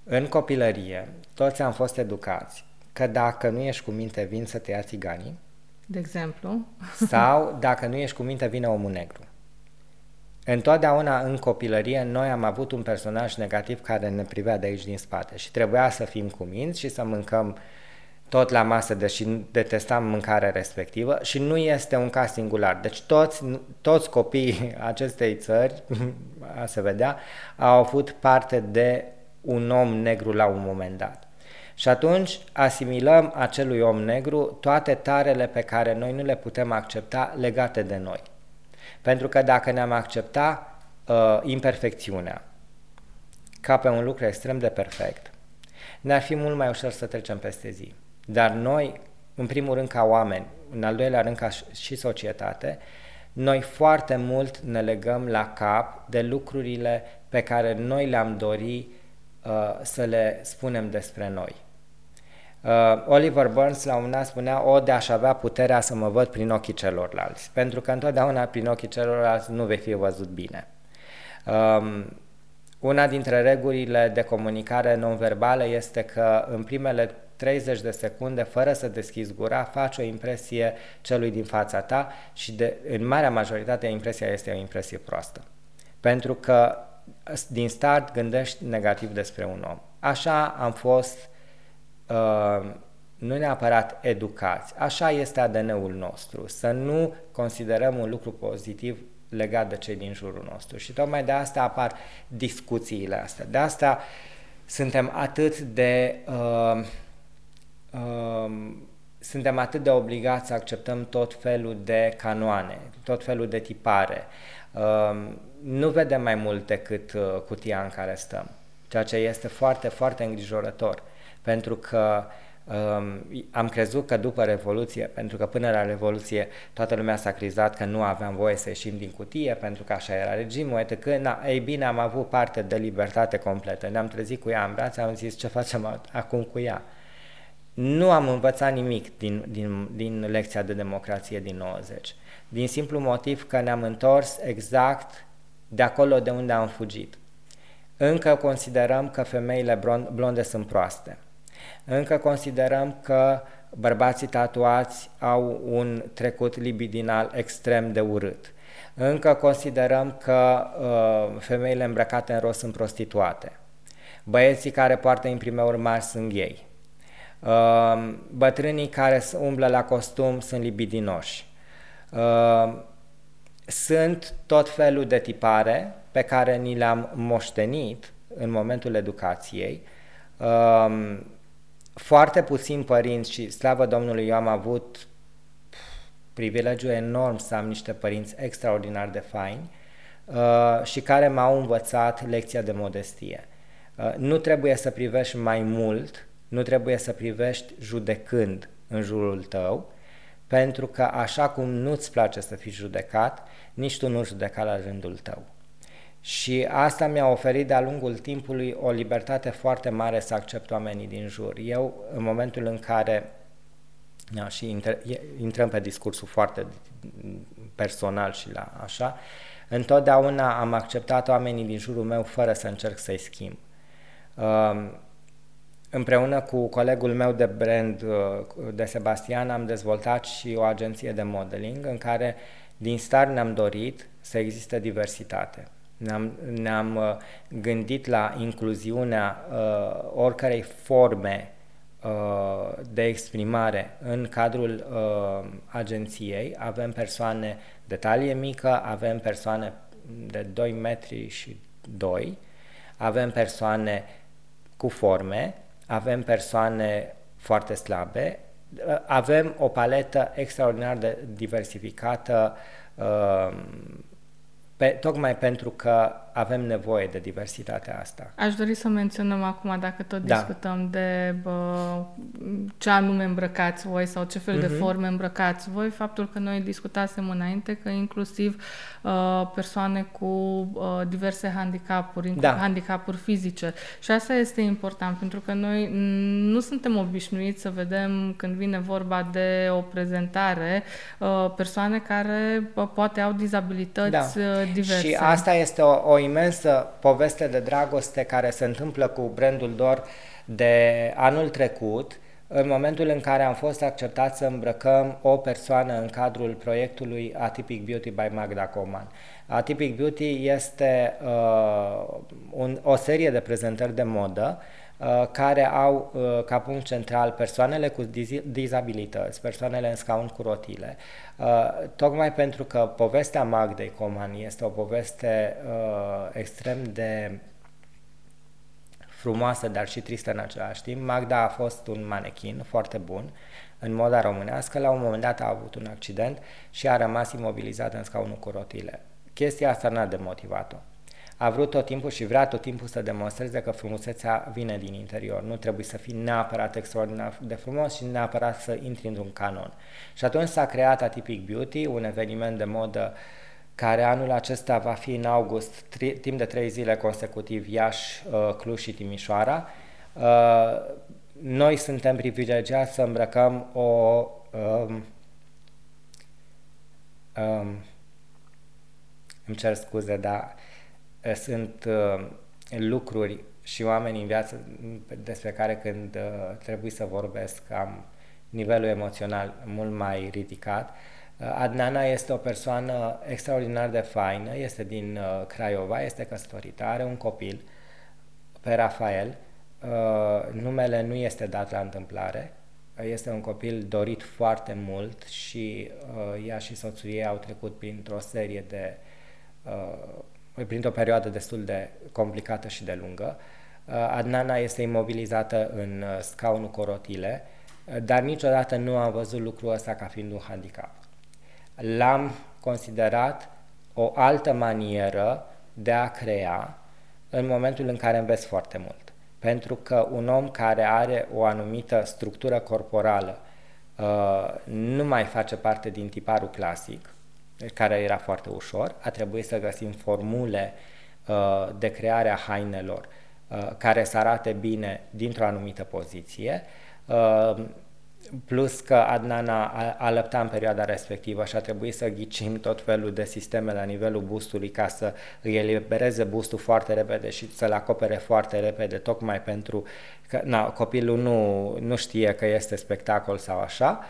În copilărie toți am fost educați că dacă nu ești cu minte, vin să te ia țiganii, de exemplu, sau dacă nu ești cu minte, vine omul negru. Întotdeauna în copilărie noi am avut un personaj negativ care ne privea de aici din spate și trebuia să fim cu minți și să mâncăm tot la masă, deși detestam mâncarea respectivă, și nu este un caz singular. Deci toți, toți copiii acestei țări, a se vedea, au avut parte de un om negru la un moment dat. Și atunci asimilăm acelui om negru toate tarele pe care noi nu le putem accepta legate de noi. Pentru că dacă ne-am accepta uh, imperfecțiunea ca pe un lucru extrem de perfect, ne-ar fi mult mai ușor să trecem peste zi. Dar noi, în primul rând ca oameni, în al doilea rând ca și societate, noi foarte mult ne legăm la cap de lucrurile pe care noi le-am dori uh, să le spunem despre noi. Uh, Oliver Burns la un moment dat spunea: o, de-aș avea puterea să mă văd prin ochii celorlalți, pentru că întotdeauna prin ochii celorlalți nu vei fi văzut bine. Uh, una dintre regulile de comunicare non-verbală este că în primele treizeci de secunde, fără să deschizi gura, faci o impresie celui din fața ta și de, în marea majoritate impresia este o impresie proastă. Pentru că din start gândești negativ despre un om. Așa am fost uh, nu neapărat educați, așa este A D N-ul nostru, să nu considerăm un lucru pozitiv legat de cei din jurul nostru. Și tocmai de asta apar discuțiile astea. De asta suntem atât de... Uh, Um, suntem atât de obligați să acceptăm tot felul de canoane, tot felul de tipare. Um, nu vedem mai mult decât uh, cutia în care stăm, ceea ce este foarte, foarte îngrijorător, pentru că um, am crezut că după Revoluție, pentru că până la Revoluție toată lumea s-a crizat că nu aveam voie să ieșim din cutie, pentru că așa era regimul, etc. Ei bine, am avut parte de libertate completă, ne-am trezit cu ea în brațe, am zis ce facem acum cu ea. Nu am învățat nimic din, din, din lecția de democrație din nouăzeci, din simplu motiv că ne-am întors exact de acolo de unde am fugit. Încă considerăm că femeile blonde sunt proaste. Încă considerăm că bărbații tatuați au un trecut libidinal extrem de urât. Încă considerăm că uh, femeile îmbrăcate în roz sunt prostituate. Băieții care poartă imprimeuri mari sunt gay. Uh, bătrânii care umblă la costum sunt libidinoși. Uh, sunt tot felul de tipare pe care ni le-am moștenit în momentul educației. Uh, foarte puțini părinți, și slavă Domnului, eu am avut privilegiul enorm să am niște părinți extraordinar de faini uh, și care m-au învățat lecția de modestie. Uh, nu trebuie să privești mai mult, nu trebuie să privești judecând în jurul tău, pentru că așa cum nu-ți place să fii judecat, nici tu nu judeca la rândul tău. Și asta mi-a oferit de-a lungul timpului o libertate foarte mare să accept oamenii din jur. Eu, în momentul în care, ia, și intră, intrăm pe discursul foarte personal și la așa, întotdeauna am acceptat oamenii din jurul meu fără să încerc să-i schimb. Um, Împreună cu colegul meu de brand, de Sebastian, am dezvoltat și o agenție de modeling în care din start ne-am dorit să existe diversitate. Ne-am, ne-am uh, gândit la incluziunea uh, oricărei forme uh, de exprimare în cadrul uh, agenției. Avem persoane de talie mică, avem persoane de doi metri și doi, avem persoane cu forme, avem persoane foarte slabe, uh, avem o paletă extraordinar de diversificată, uh, Pe, tocmai pentru că avem nevoie de diversitatea asta. Aș dori să menționăm acum, dacă tot da. discutăm de bă, ce anume îmbrăcați voi sau ce fel uh-huh. de forme îmbrăcați voi, faptul că noi discutasem înainte că inclusiv uh, persoane cu uh, diverse handicapuri, da. handicapuri fizice. Și asta este important, pentru că noi nu suntem obișnuiți să vedem, când vine vorba de o prezentare, uh, persoane care uh, poate au dizabilități da. diverse. Și asta este o, o imensă poveste de dragoste care se întâmplă cu brandul Dior de anul trecut, în momentul în care am fost acceptați să îmbrăcăm o persoană în cadrul proiectului Atypic Beauty by Magda Coman. Atypic Beauty este uh, un, o serie de prezentări de modă uh, care au uh, ca punct central persoanele cu diz- dizabilități, persoanele în scaun cu rotile. Uh, tocmai pentru că povestea Magdei Coman este o poveste uh, extrem de frumoasă, dar și tristă în același timp. Magda a fost un manechin foarte bun în moda românească. La un moment dat a avut un accident și a rămas imobilizată în scaunul cu rotile. Chestia asta n-a demotivat-o. A vrut tot timpul și vrea tot timpul să demonstreze că frumusețea vine din interior. Nu trebuie să fii neapărat extraordinar de frumos și neapărat să intri într-un canon. Și atunci s-a creat Atypic Beauty, un eveniment de modă care anul acesta va fi în august, tri, timp de trei zile consecutiv, Iași, uh, Cluj și Timișoara. Uh, noi suntem privilegiați să îmbrăcăm o um, um, îmi cer scuze, dar sunt uh, lucruri și oameni în viață despre care, când uh, trebuie să vorbesc, am nivelul emoțional mult mai ridicat. Adnana este o persoană extraordinar de faină, este din uh, Craiova, este căsătorită, are un copil pe Rafael, uh, numele nu este dat la întâmplare, este un copil dorit foarte mult și uh, ea și soțul ei au trecut printr-o serie de, uh, printr-o perioadă destul de complicată și de lungă. Uh, Adnana este imobilizată în uh, scaunul cu rotile, uh, dar niciodată nu am văzut lucrul ăsta ca fiind un handicap. L-am considerat o altă manieră de a crea în momentul în care înveți foarte mult. Pentru că un om care are o anumită structură corporală uh, nu mai face parte din tiparul clasic, care era foarte ușor, a trebuit să găsim formule uh, de creare a hainelor uh, care să arate bine dintr-o anumită poziție, uh, plus că Adnana alăpta în perioada respectivă și a trebuit să ghicim tot felul de sisteme la nivelul bustului ca să îi elibereze bustul foarte repede și să-l acopere foarte repede, tocmai pentru că na, copilul nu, nu știe că este spectacol sau așa.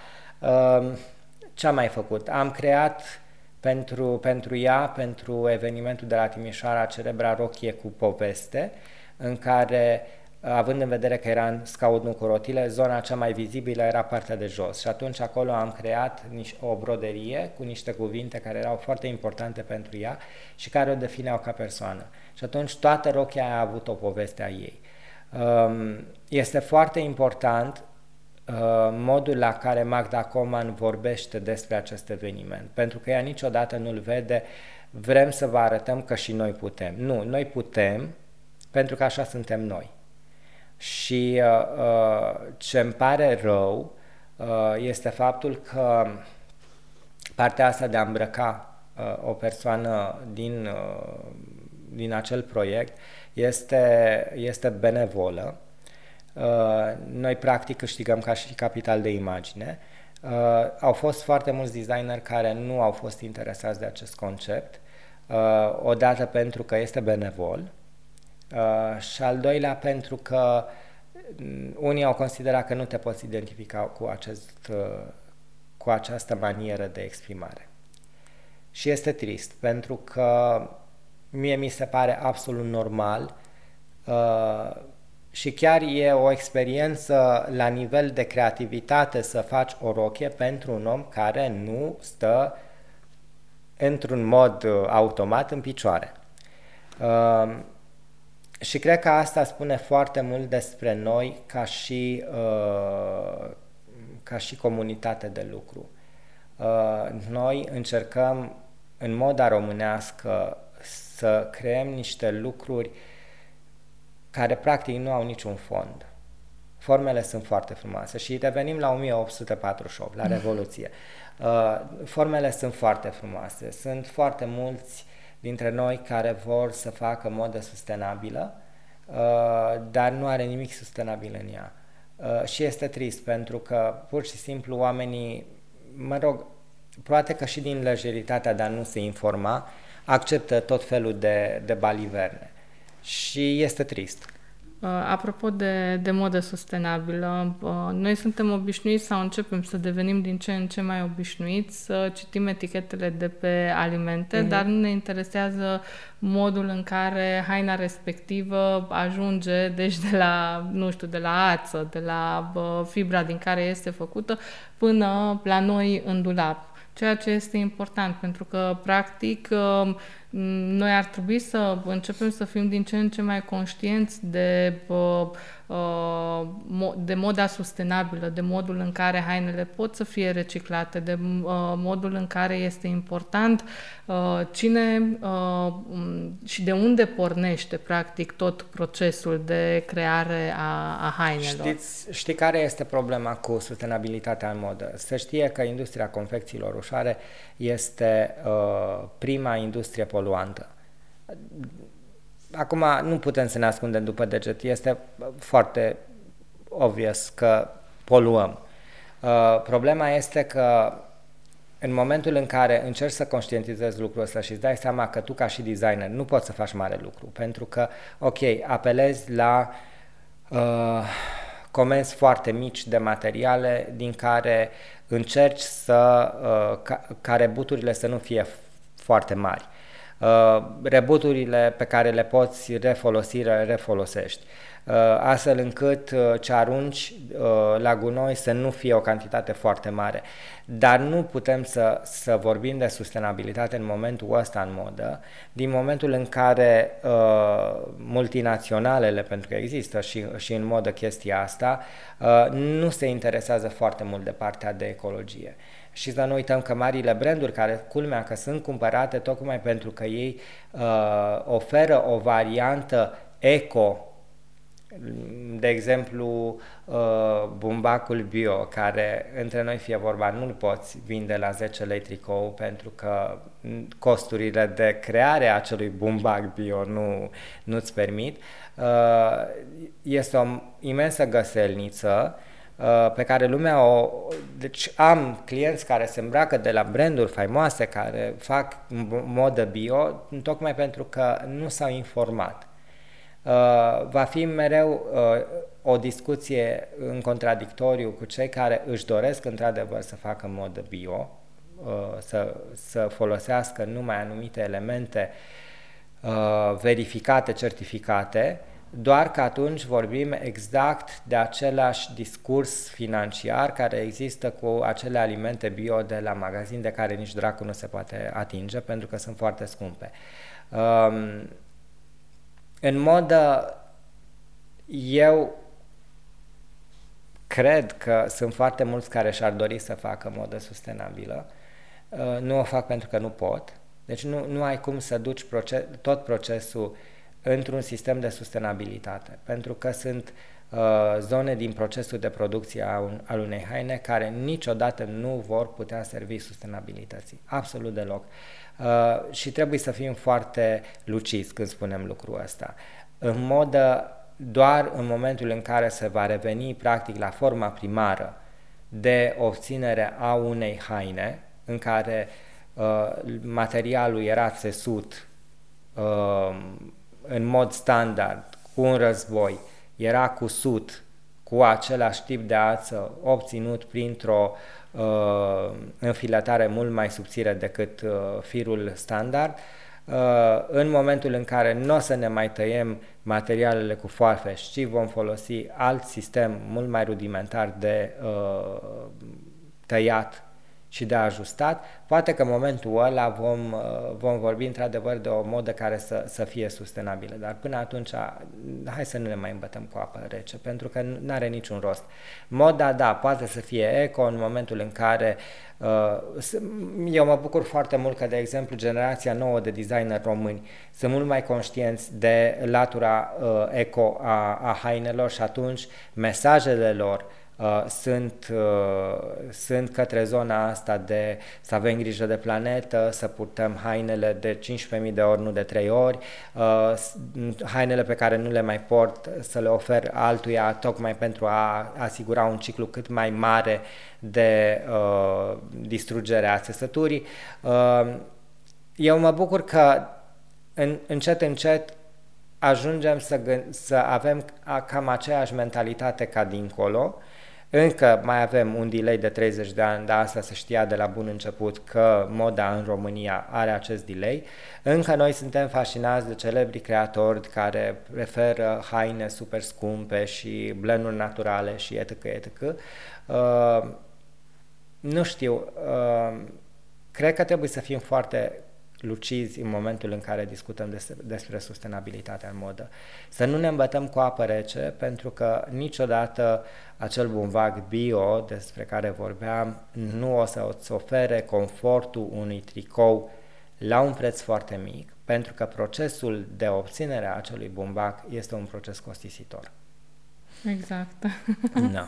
Ce am mai făcut? Am creat pentru, pentru ea, pentru evenimentul de la Timișoara, celebra rochie cu poveste, în care, având în vedere că era în scaunul cu rotile, zona cea mai vizibilă era partea de jos și atunci acolo am creat o broderie cu niște cuvinte care erau foarte importante pentru ea și care o defineau ca persoană. Și atunci toată rochia a avut o poveste a ei. Este foarte important modul la care Magda Coman vorbește despre acest eveniment, pentru că ea niciodată nu-l vede, vrem să vă arătăm că și noi putem. Nu, noi putem pentru că așa suntem noi. Și uh, ce îmi pare rău uh, este faptul că partea asta de a îmbrăca uh, o persoană din, uh, din acel proiect este, este benevolă. Uh, noi practic câștigăm ca și capital de imagine. Uh, au fost foarte mulți designeri care nu au fost interesați de acest concept, uh, odată pentru că este benevol, Uh, și al doilea pentru că unii au considerat că nu te poți identifica cu, acest, uh, cu această manieră de exprimare. Și este trist, pentru că mie mi se pare absolut normal uh, și chiar e o experiență la nivel de creativitate să faci o rochie pentru un om care nu stă într-un mod automat în picioare. Uh, și cred că asta spune foarte mult despre noi ca și, uh, ca și comunitate de lucru. Uh, noi încercăm în moda românească să creăm niște lucruri care practic nu au niciun fond. Formele sunt foarte frumoase și revenim la o mie opt sute patruzeci și opt, la Revoluție. Uh, formele sunt foarte frumoase, sunt foarte mulți dintre noi care vor să facă modă sustenabilă, uh, dar nu are nimic sustenabil în ea. Uh, și este trist pentru că pur și simplu oamenii, mă rog, poate că și din lejeritatea de a nu se informa, acceptă tot felul de, de baliverne. Și este trist. Apropo de, de modă sustenabilă, noi suntem obișnuiți sau începem să devenim din ce în ce mai obișnuiți să citim etichetele de pe alimente, mm-hmm. dar nu ne interesează modul în care haina respectivă ajunge, deci de la, nu știu, de la ață, de la fibra din care este făcută, până la noi în dulap. Ceea ce este important, pentru că, practic, noi ar trebui să începem să fim din ce în ce mai conștienți de, de moda sustenabilă, de modul în care hainele pot să fie reciclate, de modul în care este important cine și de unde pornește, practic, tot procesul de creare a, a hainelor. Știți, știi care este problema cu sustenabilitatea în modă? Se știe că industria confecțiilor ușoare este uh, prima industrie poluantă. Acum nu putem să ne ascundem după deget, este foarte obvious că poluăm. Uh, problema este că în momentul în care încerci să conștientizezi lucrul ăsta și îți dai seama că tu ca și designer nu poți să faci mare lucru, pentru că, ok, apelezi la uh, comenzi foarte mici de materiale din care încerci să, uh, ca, ca rebuturile să nu fie foarte mari. Uh, rebuturile pe care le poți refolosi, le refolosești. Uh, astfel încât uh, ce arunci uh, la gunoi să nu fie o cantitate foarte mare. Dar nu putem să, să vorbim de sustenabilitate în momentul ăsta în modă, din momentul în care uh, multinaționalele, pentru că există și, și în modă chestia asta, uh, nu se interesează foarte mult de partea de ecologie. Și să nu uităm că marile branduri, care, culmea, că sunt cumpărate tocmai pentru că ei uh, oferă o variantă eco, de exemplu uh, bumbacul bio, care, între noi fie vorba, nu-l poți vinde la zece lei tricou, pentru că costurile de creare a acelui bumbac bio nu, nu-ți permit. Uh, este o imensă găselniță pe care lumea o... Deci am clienți care se îmbracă de la branduri faimoase care fac modă bio, tocmai pentru că nu s-au informat. Uh, va fi mereu uh, o discuție în contradictoriu cu cei care își doresc într-adevăr să facă modă bio, uh, să, să folosească numai anumite elemente uh, verificate, certificate, doar că atunci vorbim exact de același discurs financiar care există cu acele alimente bio de la magazin, de care nici dracu nu se poate atinge pentru că sunt foarte scumpe. Um, în modă, eu cred că sunt foarte mulți care și-ar dori să facă modă sustenabilă. Uh, nu o fac pentru că nu pot. Deci nu, nu ai cum să duci proces, tot procesul într-un sistem de sustenabilitate, pentru că sunt uh, zone din procesul de producție a un, al unei haine care niciodată nu vor putea servi sustenabilității, absolut deloc. Uh, și trebuie să fim foarte luciți când spunem lucrul ăsta. În modă, doar în momentul în care se va reveni practic la forma primară de obținere a unei haine, în care uh, materialul era țesut uh, în mod standard, cu un război, era cusut cu același tip de ață obținut printr-o uh, înfiletare mult mai subțire decât uh, firul standard, În momentul în care nu o să ne mai tăiem materialele cu foarfeș, ci vom folosi alt sistem mult mai rudimentar de tăiat și de ajustat, poate că în momentul ăla vom, vom vorbi într-adevăr de o modă care să, să fie sustenabilă. Dar până atunci, hai să nu ne mai îmbătăm cu apă rece, pentru că nu are niciun rost. Moda, da, poate să fie eco în momentul în care... Eu mă bucur foarte mult că, de exemplu, generația nouă de designer români sunt mult mai conștienți de latura eco a, a hainelor și atunci mesajele lor Uh, sunt, uh, sunt către zona asta de să avem grijă de planetă, să purtăm hainele de cincisprezece mii de ori, nu de trei ori, uh, hainele pe care nu le mai port să le ofer altuia tocmai pentru a asigura un ciclu cât mai mare de uh, distrugere a țesăturii. Uh, eu mă bucur că în, încet, încet ajungem să, să avem cam aceeași mentalitate ca dincolo. Încă mai avem un delay de treizeci de ani, dar asta se știa de la bun început că moda în România are acest delay. Încă noi suntem fascinați de celebrii creatori care preferă haine super scumpe și blenduri naturale și etc. etc. Uh, nu știu, uh, cred că trebuie să fim foarte lucizi în momentul în care discutăm des despre sustenabilitatea în modă. Să nu ne îmbătăm cu apă rece, pentru că niciodată acel bumbac bio despre care vorbeam nu o să îți ofere confortul unui tricou la un preț foarte mic, pentru că procesul de obținere a acelui bumbac este un proces costisitor. Exact. No.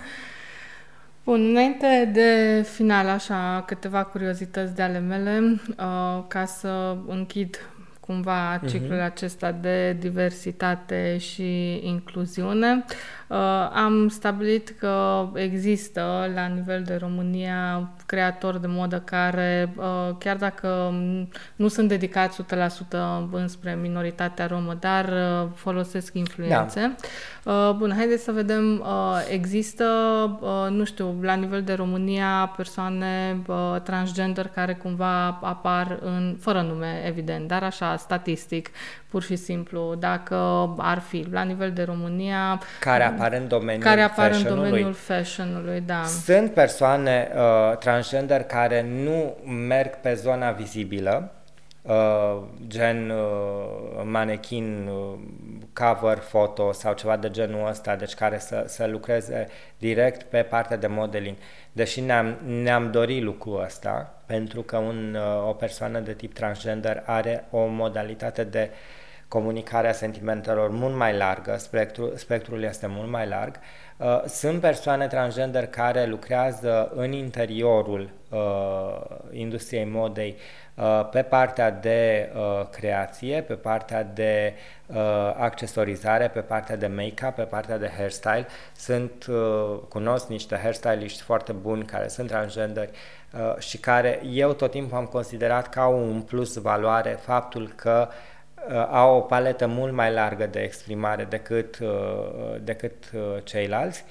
Bun, înainte de final, așa, câteva curiozități de ale mele, uh, ca să închid cumva ciclul uh-huh. acesta de diversitate și incluziune. Uh, am stabilit că există la nivel de România creatori de modă care, uh, chiar dacă nu sunt dedicați o sută la sută înspre minoritatea romă, dar uh, folosesc influențe. Da. Uh, bun, haideți să vedem, uh, există, uh, nu știu, la nivel de România persoane uh, transgender care cumva apar în, fără nume, evident, dar așa, statistic, pur și simplu, dacă ar fi la nivel de România... Care apar în domeniul care apar fashion-ului. În domeniul fashion-ului, da. Sunt persoane uh, transgender care nu merg pe zona vizibilă, uh, gen uh, manechin, uh, cover, foto sau ceva de genul ăsta, deci care să, să lucreze direct pe partea de modeling. Deși ne-am, ne-am dorit lucrul ăsta, pentru că un, o persoană de tip transgender are o modalitate de comunicare a sentimentelor mult mai largă, spectru, spectrul este mult mai larg. Sunt persoane transgender care lucrează în interiorul uh, industriei modei uh, pe partea de uh, creație, pe partea de uh, accesorizare, pe partea de make-up, pe partea de hairstyle. Sunt, uh, cunosc niște hairstyliști foarte buni care sunt transgenderi uh, și care eu tot timpul am considerat ca un plus valoare faptul că au o paletă mult mai largă de exprimare decât, decât ceilalți.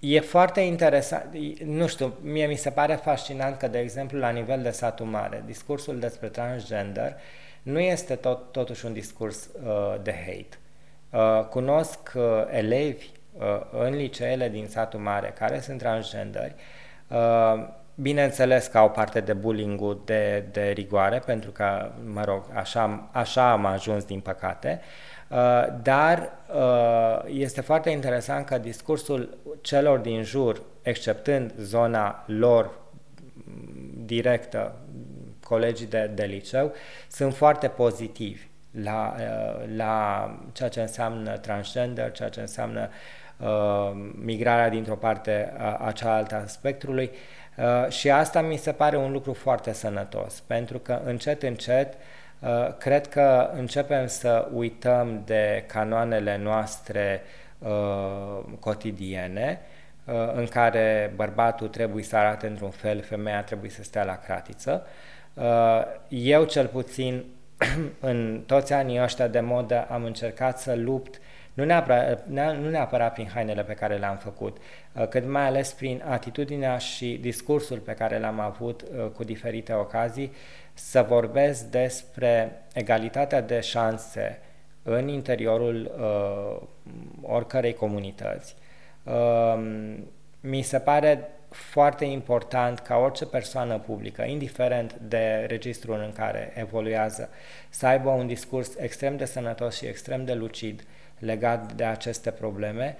E foarte interesant, nu știu, mie mi se pare fascinant că, de exemplu, la nivel de satul mare, discursul despre transgender nu este tot, totuși un discurs de hate. Cunosc elevi în liceele din satul mare care sunt transgenderi. Bineînțeles că au parte de bullying-ul de, de rigoare, pentru că, mă rog, așa, așa am ajuns, din păcate, uh, dar uh, este foarte interesant că discursul celor din jur, exceptând zona lor directă, colegii de, de liceu, sunt foarte pozitivi la, uh, la ceea ce înseamnă transgender, ceea ce înseamnă uh, migrarea dintr-o parte a, a cealaltă a spectrului. Uh, și asta mi se pare un lucru foarte sănătos, pentru că încet, încet, uh, cred că începem să uităm de canoanele noastre uh, cotidiene, uh, în care bărbatul trebuie să arate într-un fel, femeia trebuie să stea la cratiță. Uh, eu, cel puțin, în toți anii ăștia de modă, am încercat să lupt Nu neapărat, nu neapărat prin hainele pe care le-am făcut, cât mai ales prin atitudinea și discursul pe care l-am avut cu diferite ocazii, să vorbesc despre egalitatea de șanse în interiorul uh, oricărei comunități. Uh, mi se pare foarte important ca orice persoană publică, indiferent de registrul în care evoluează, să aibă un discurs extrem de sănătos și extrem de lucid legat de aceste probleme,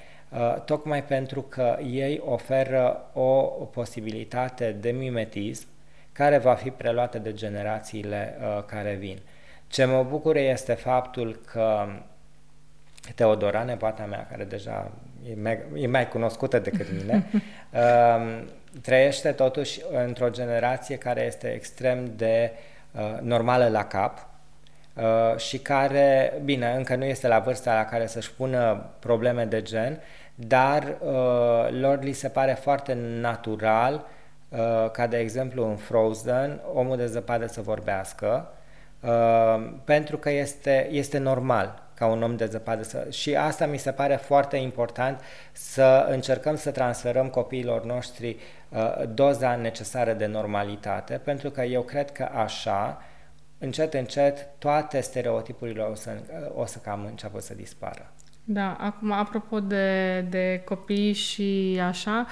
tocmai pentru că ei oferă o posibilitate de mimetism care va fi preluată de generațiile care vin. Ce mă bucură este faptul că Teodora, nepoata mea, care deja e mai, e mai cunoscută decât mine, trăiește totuși într-o generație care este extrem de normală la cap și care, bine, încă nu este la vârsta la care să-și pună probleme de gen, dar lor li se pare foarte natural ca, de exemplu, în Frozen, omul de zăpadă să vorbească, pentru că este, este normal ca un om de zăpadă să... Și asta mi se pare foarte important, să încercăm să transferăm copiilor noștri doza necesară de normalitate, pentru că eu cred că așa, încet, încet, toate stereotipurile o să, o să cam înceapă să dispară. Da, acum, apropo de, de copii și așa,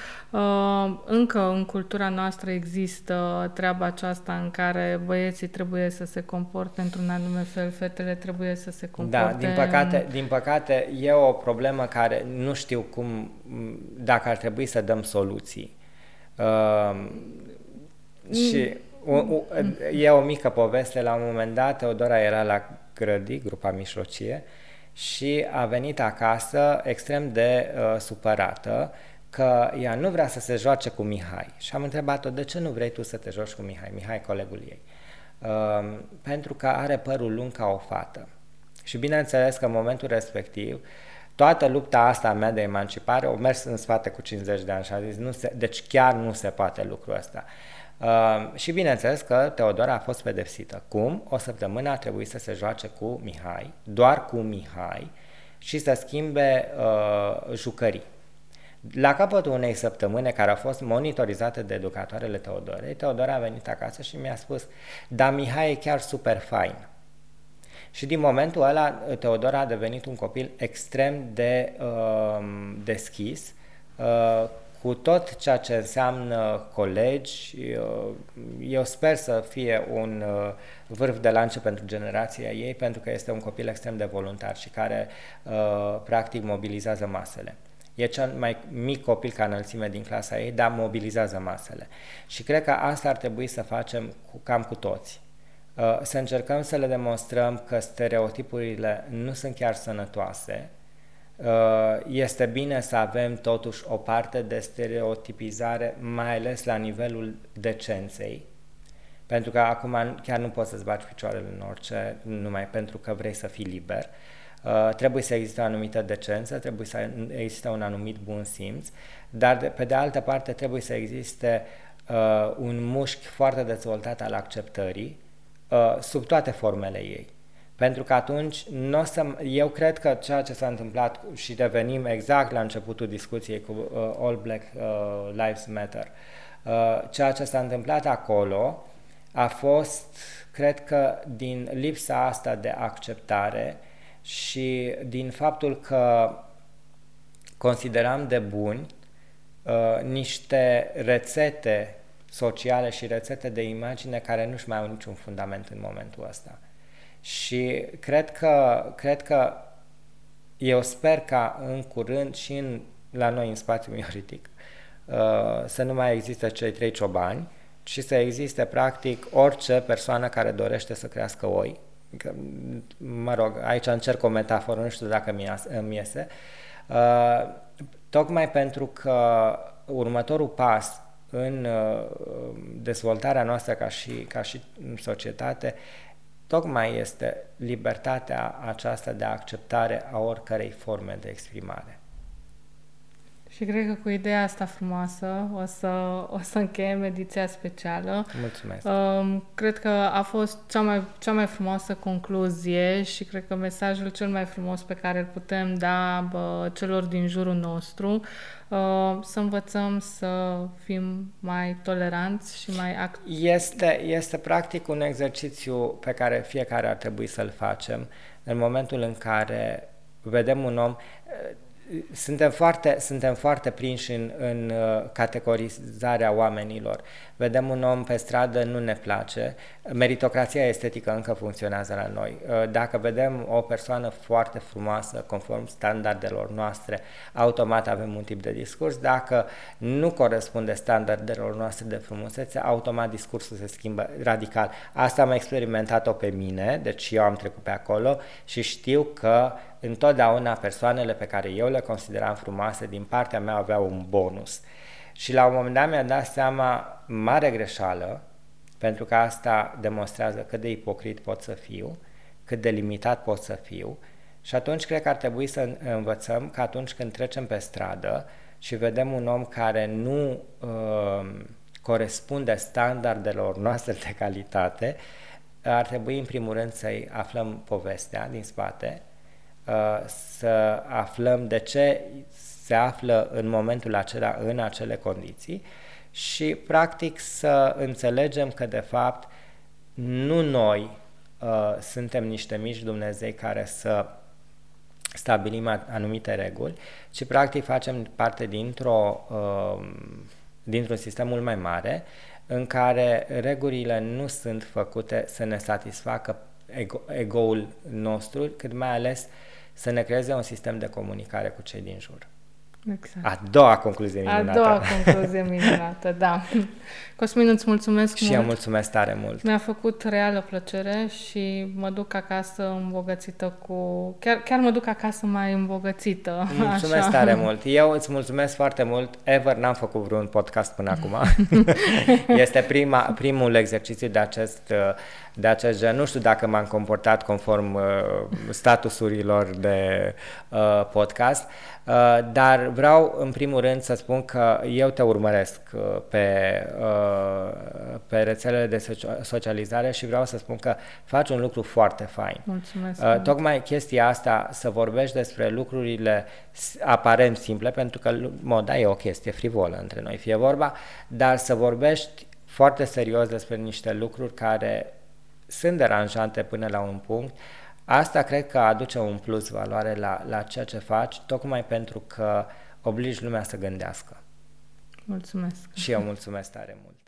încă în cultura noastră există treaba aceasta în care băieții trebuie să se comporte într-un anume fel, fetele trebuie să se comporte... Da, din păcate, din păcate e o problemă care nu știu cum, dacă ar trebui să dăm soluții. Uh, și e o mică poveste, la un moment dat Teodora era la grădii, grupa mijlocie, și a venit acasă extrem de uh, supărată că ea nu vrea să se joace cu Mihai. Și am întrebat-o, de ce nu vrei tu să te joci cu Mihai? Mihai, colegul ei. Uh, pentru că are părul lung ca o fată. Și bineînțeles că în momentul respectiv, toată lupta asta mea de emancipare o mers în spate cu cincizeci de ani și a zis, nu se, deci chiar nu se poate lucrul ăsta. Uh, și bineînțeles că Teodora a fost pedepsită. Cum? O săptămână a trebuit să se joace cu Mihai, doar cu Mihai, și să schimbe uh, jucării. La capătul unei săptămâni care a fost monitorizată de educatoarele Teodorei, Teodora a venit acasă și mi-a spus, da, Mihai e chiar super fain. Și din momentul ăla Teodora a devenit un copil extrem de uh, deschis, uh, cu tot ceea ce înseamnă colegi. Eu sper să fie un vârf de lance pentru generația ei, pentru că este un copil extrem de voluntar și care practic mobilizează masele. E cel mai mic copil ca înălțime din clasa ei, dar mobilizează masele. Și cred că asta ar trebui să facem cu, cam cu toți. Să încercăm să le demonstrăm că stereotipurile nu sunt chiar sănătoase. Este bine să avem totuși o parte de stereotipizare, mai ales la nivelul decenței, pentru că acum chiar nu poți să-ți bagi picioarele în orice, numai pentru că vrei să fii liber. Trebuie să existe o anumită decență, trebuie să existe un anumit bun simț, dar pe de altă parte trebuie să existe un mușchi foarte dezvoltat al acceptării sub toate formele ei. Pentru că atunci, n-o să, eu cred că ceea ce s-a întâmplat, și revenim exact la începutul discuției cu uh, All Black uh, Lives Matter, uh, ceea ce s-a întâmplat acolo a fost, cred că, din lipsa asta de acceptare și din faptul că consideram de buni uh, niște rețete sociale și rețete de imagine care nu-și mai au niciun fundament în momentul ăsta. Și cred că, cred că eu sper ca în curând și în, la noi în spațiul minoritic să nu mai există cei trei ciobani și să existe practic orice persoană care dorește să crească oi. Că, mă rog, aici încerc o metaforă, nu știu dacă îmi iese. Tocmai pentru că următorul pas în dezvoltarea noastră ca și, ca și societate tocmai este libertatea aceasta de acceptare a oricărei forme de exprimare. Și cred că cu ideea asta frumoasă o să, o să încheiem ediția specială. Mulțumesc! Um, cred că a fost cea mai, cea mai frumoasă concluzie și cred că mesajul cel mai frumos pe care îl putem da bă, celor din jurul nostru, uh, să învățăm să fim mai toleranți și mai activi. Este, este practic un exercițiu pe care fiecare ar trebui să-l facem în momentul în care vedem un om. Suntem foarte, suntem foarte prinși în, în categorizarea oamenilor. Vedem un om pe stradă, nu ne place. Meritocrația estetică încă funcționează la noi. Dacă vedem o persoană foarte frumoasă, conform standardelor noastre, automat avem un tip de discurs. Dacă nu corespunde standardelor noastre de frumusețe, automat discursul se schimbă radical. Asta am experimentat-o pe mine, deci eu am trecut pe acolo și știu că întotdeauna persoanele pe care eu le consideram frumoase, din partea mea aveau un bonus. Și la un moment dat mi-a dat seama, mare greșeală, pentru că asta demonstrează cât de ipocrit pot să fiu, cât de limitat pot să fiu. Și atunci cred că ar trebui să învățăm că atunci când trecem pe stradă și vedem un om care nu uh, corespunde standardelor noastre de calitate, ar trebui în primul rând să-i aflăm povestea din spate, să aflăm de ce se află în momentul acela în acele condiții și practic să înțelegem că de fapt nu noi uh, suntem niște mici Dumnezei care să stabilim anumite reguli, ci practic facem parte dintr-o, uh, dintr-un sistem mult mai mare în care regulile nu sunt făcute să ne satisfacă ego- ego-ul nostru, cât mai ales să ne creeze un sistem de comunicare cu cei din jur. Exact. A doua concluzie minunată. A doua concluzie minunată, da. Cosmin, îți mulțumesc și mult. Și eu mulțumesc tare mult. Mi-a făcut reală plăcere și mă duc acasă îmbogățită cu... Chiar, chiar mă duc acasă mai îmbogățită. Mulțumesc așa. Tare mult. Eu îți mulțumesc foarte mult. Ever n-am făcut vreun podcast până acum. Este prima, primul exercițiu de acest... de acest gen. Nu știu dacă m-am comportat conform uh, statusurilor de uh, podcast, uh, dar vreau în primul rând să spun că eu te urmăresc uh, pe, uh, pe rețelele de socializare și vreau să spun că faci un lucru foarte fain. Mulțumesc! Uh, tocmai chestia asta, să vorbești despre lucrurile aparent simple, pentru că moda e o chestie frivolă între noi, fie vorba, dar să vorbești foarte serios despre niște lucruri care sunt deranjante până la un punct. Asta cred că aduce un plus valoare la, la ceea ce faci, tocmai pentru că obligi lumea să gândească. Mulțumesc! Și eu mulțumesc tare mult!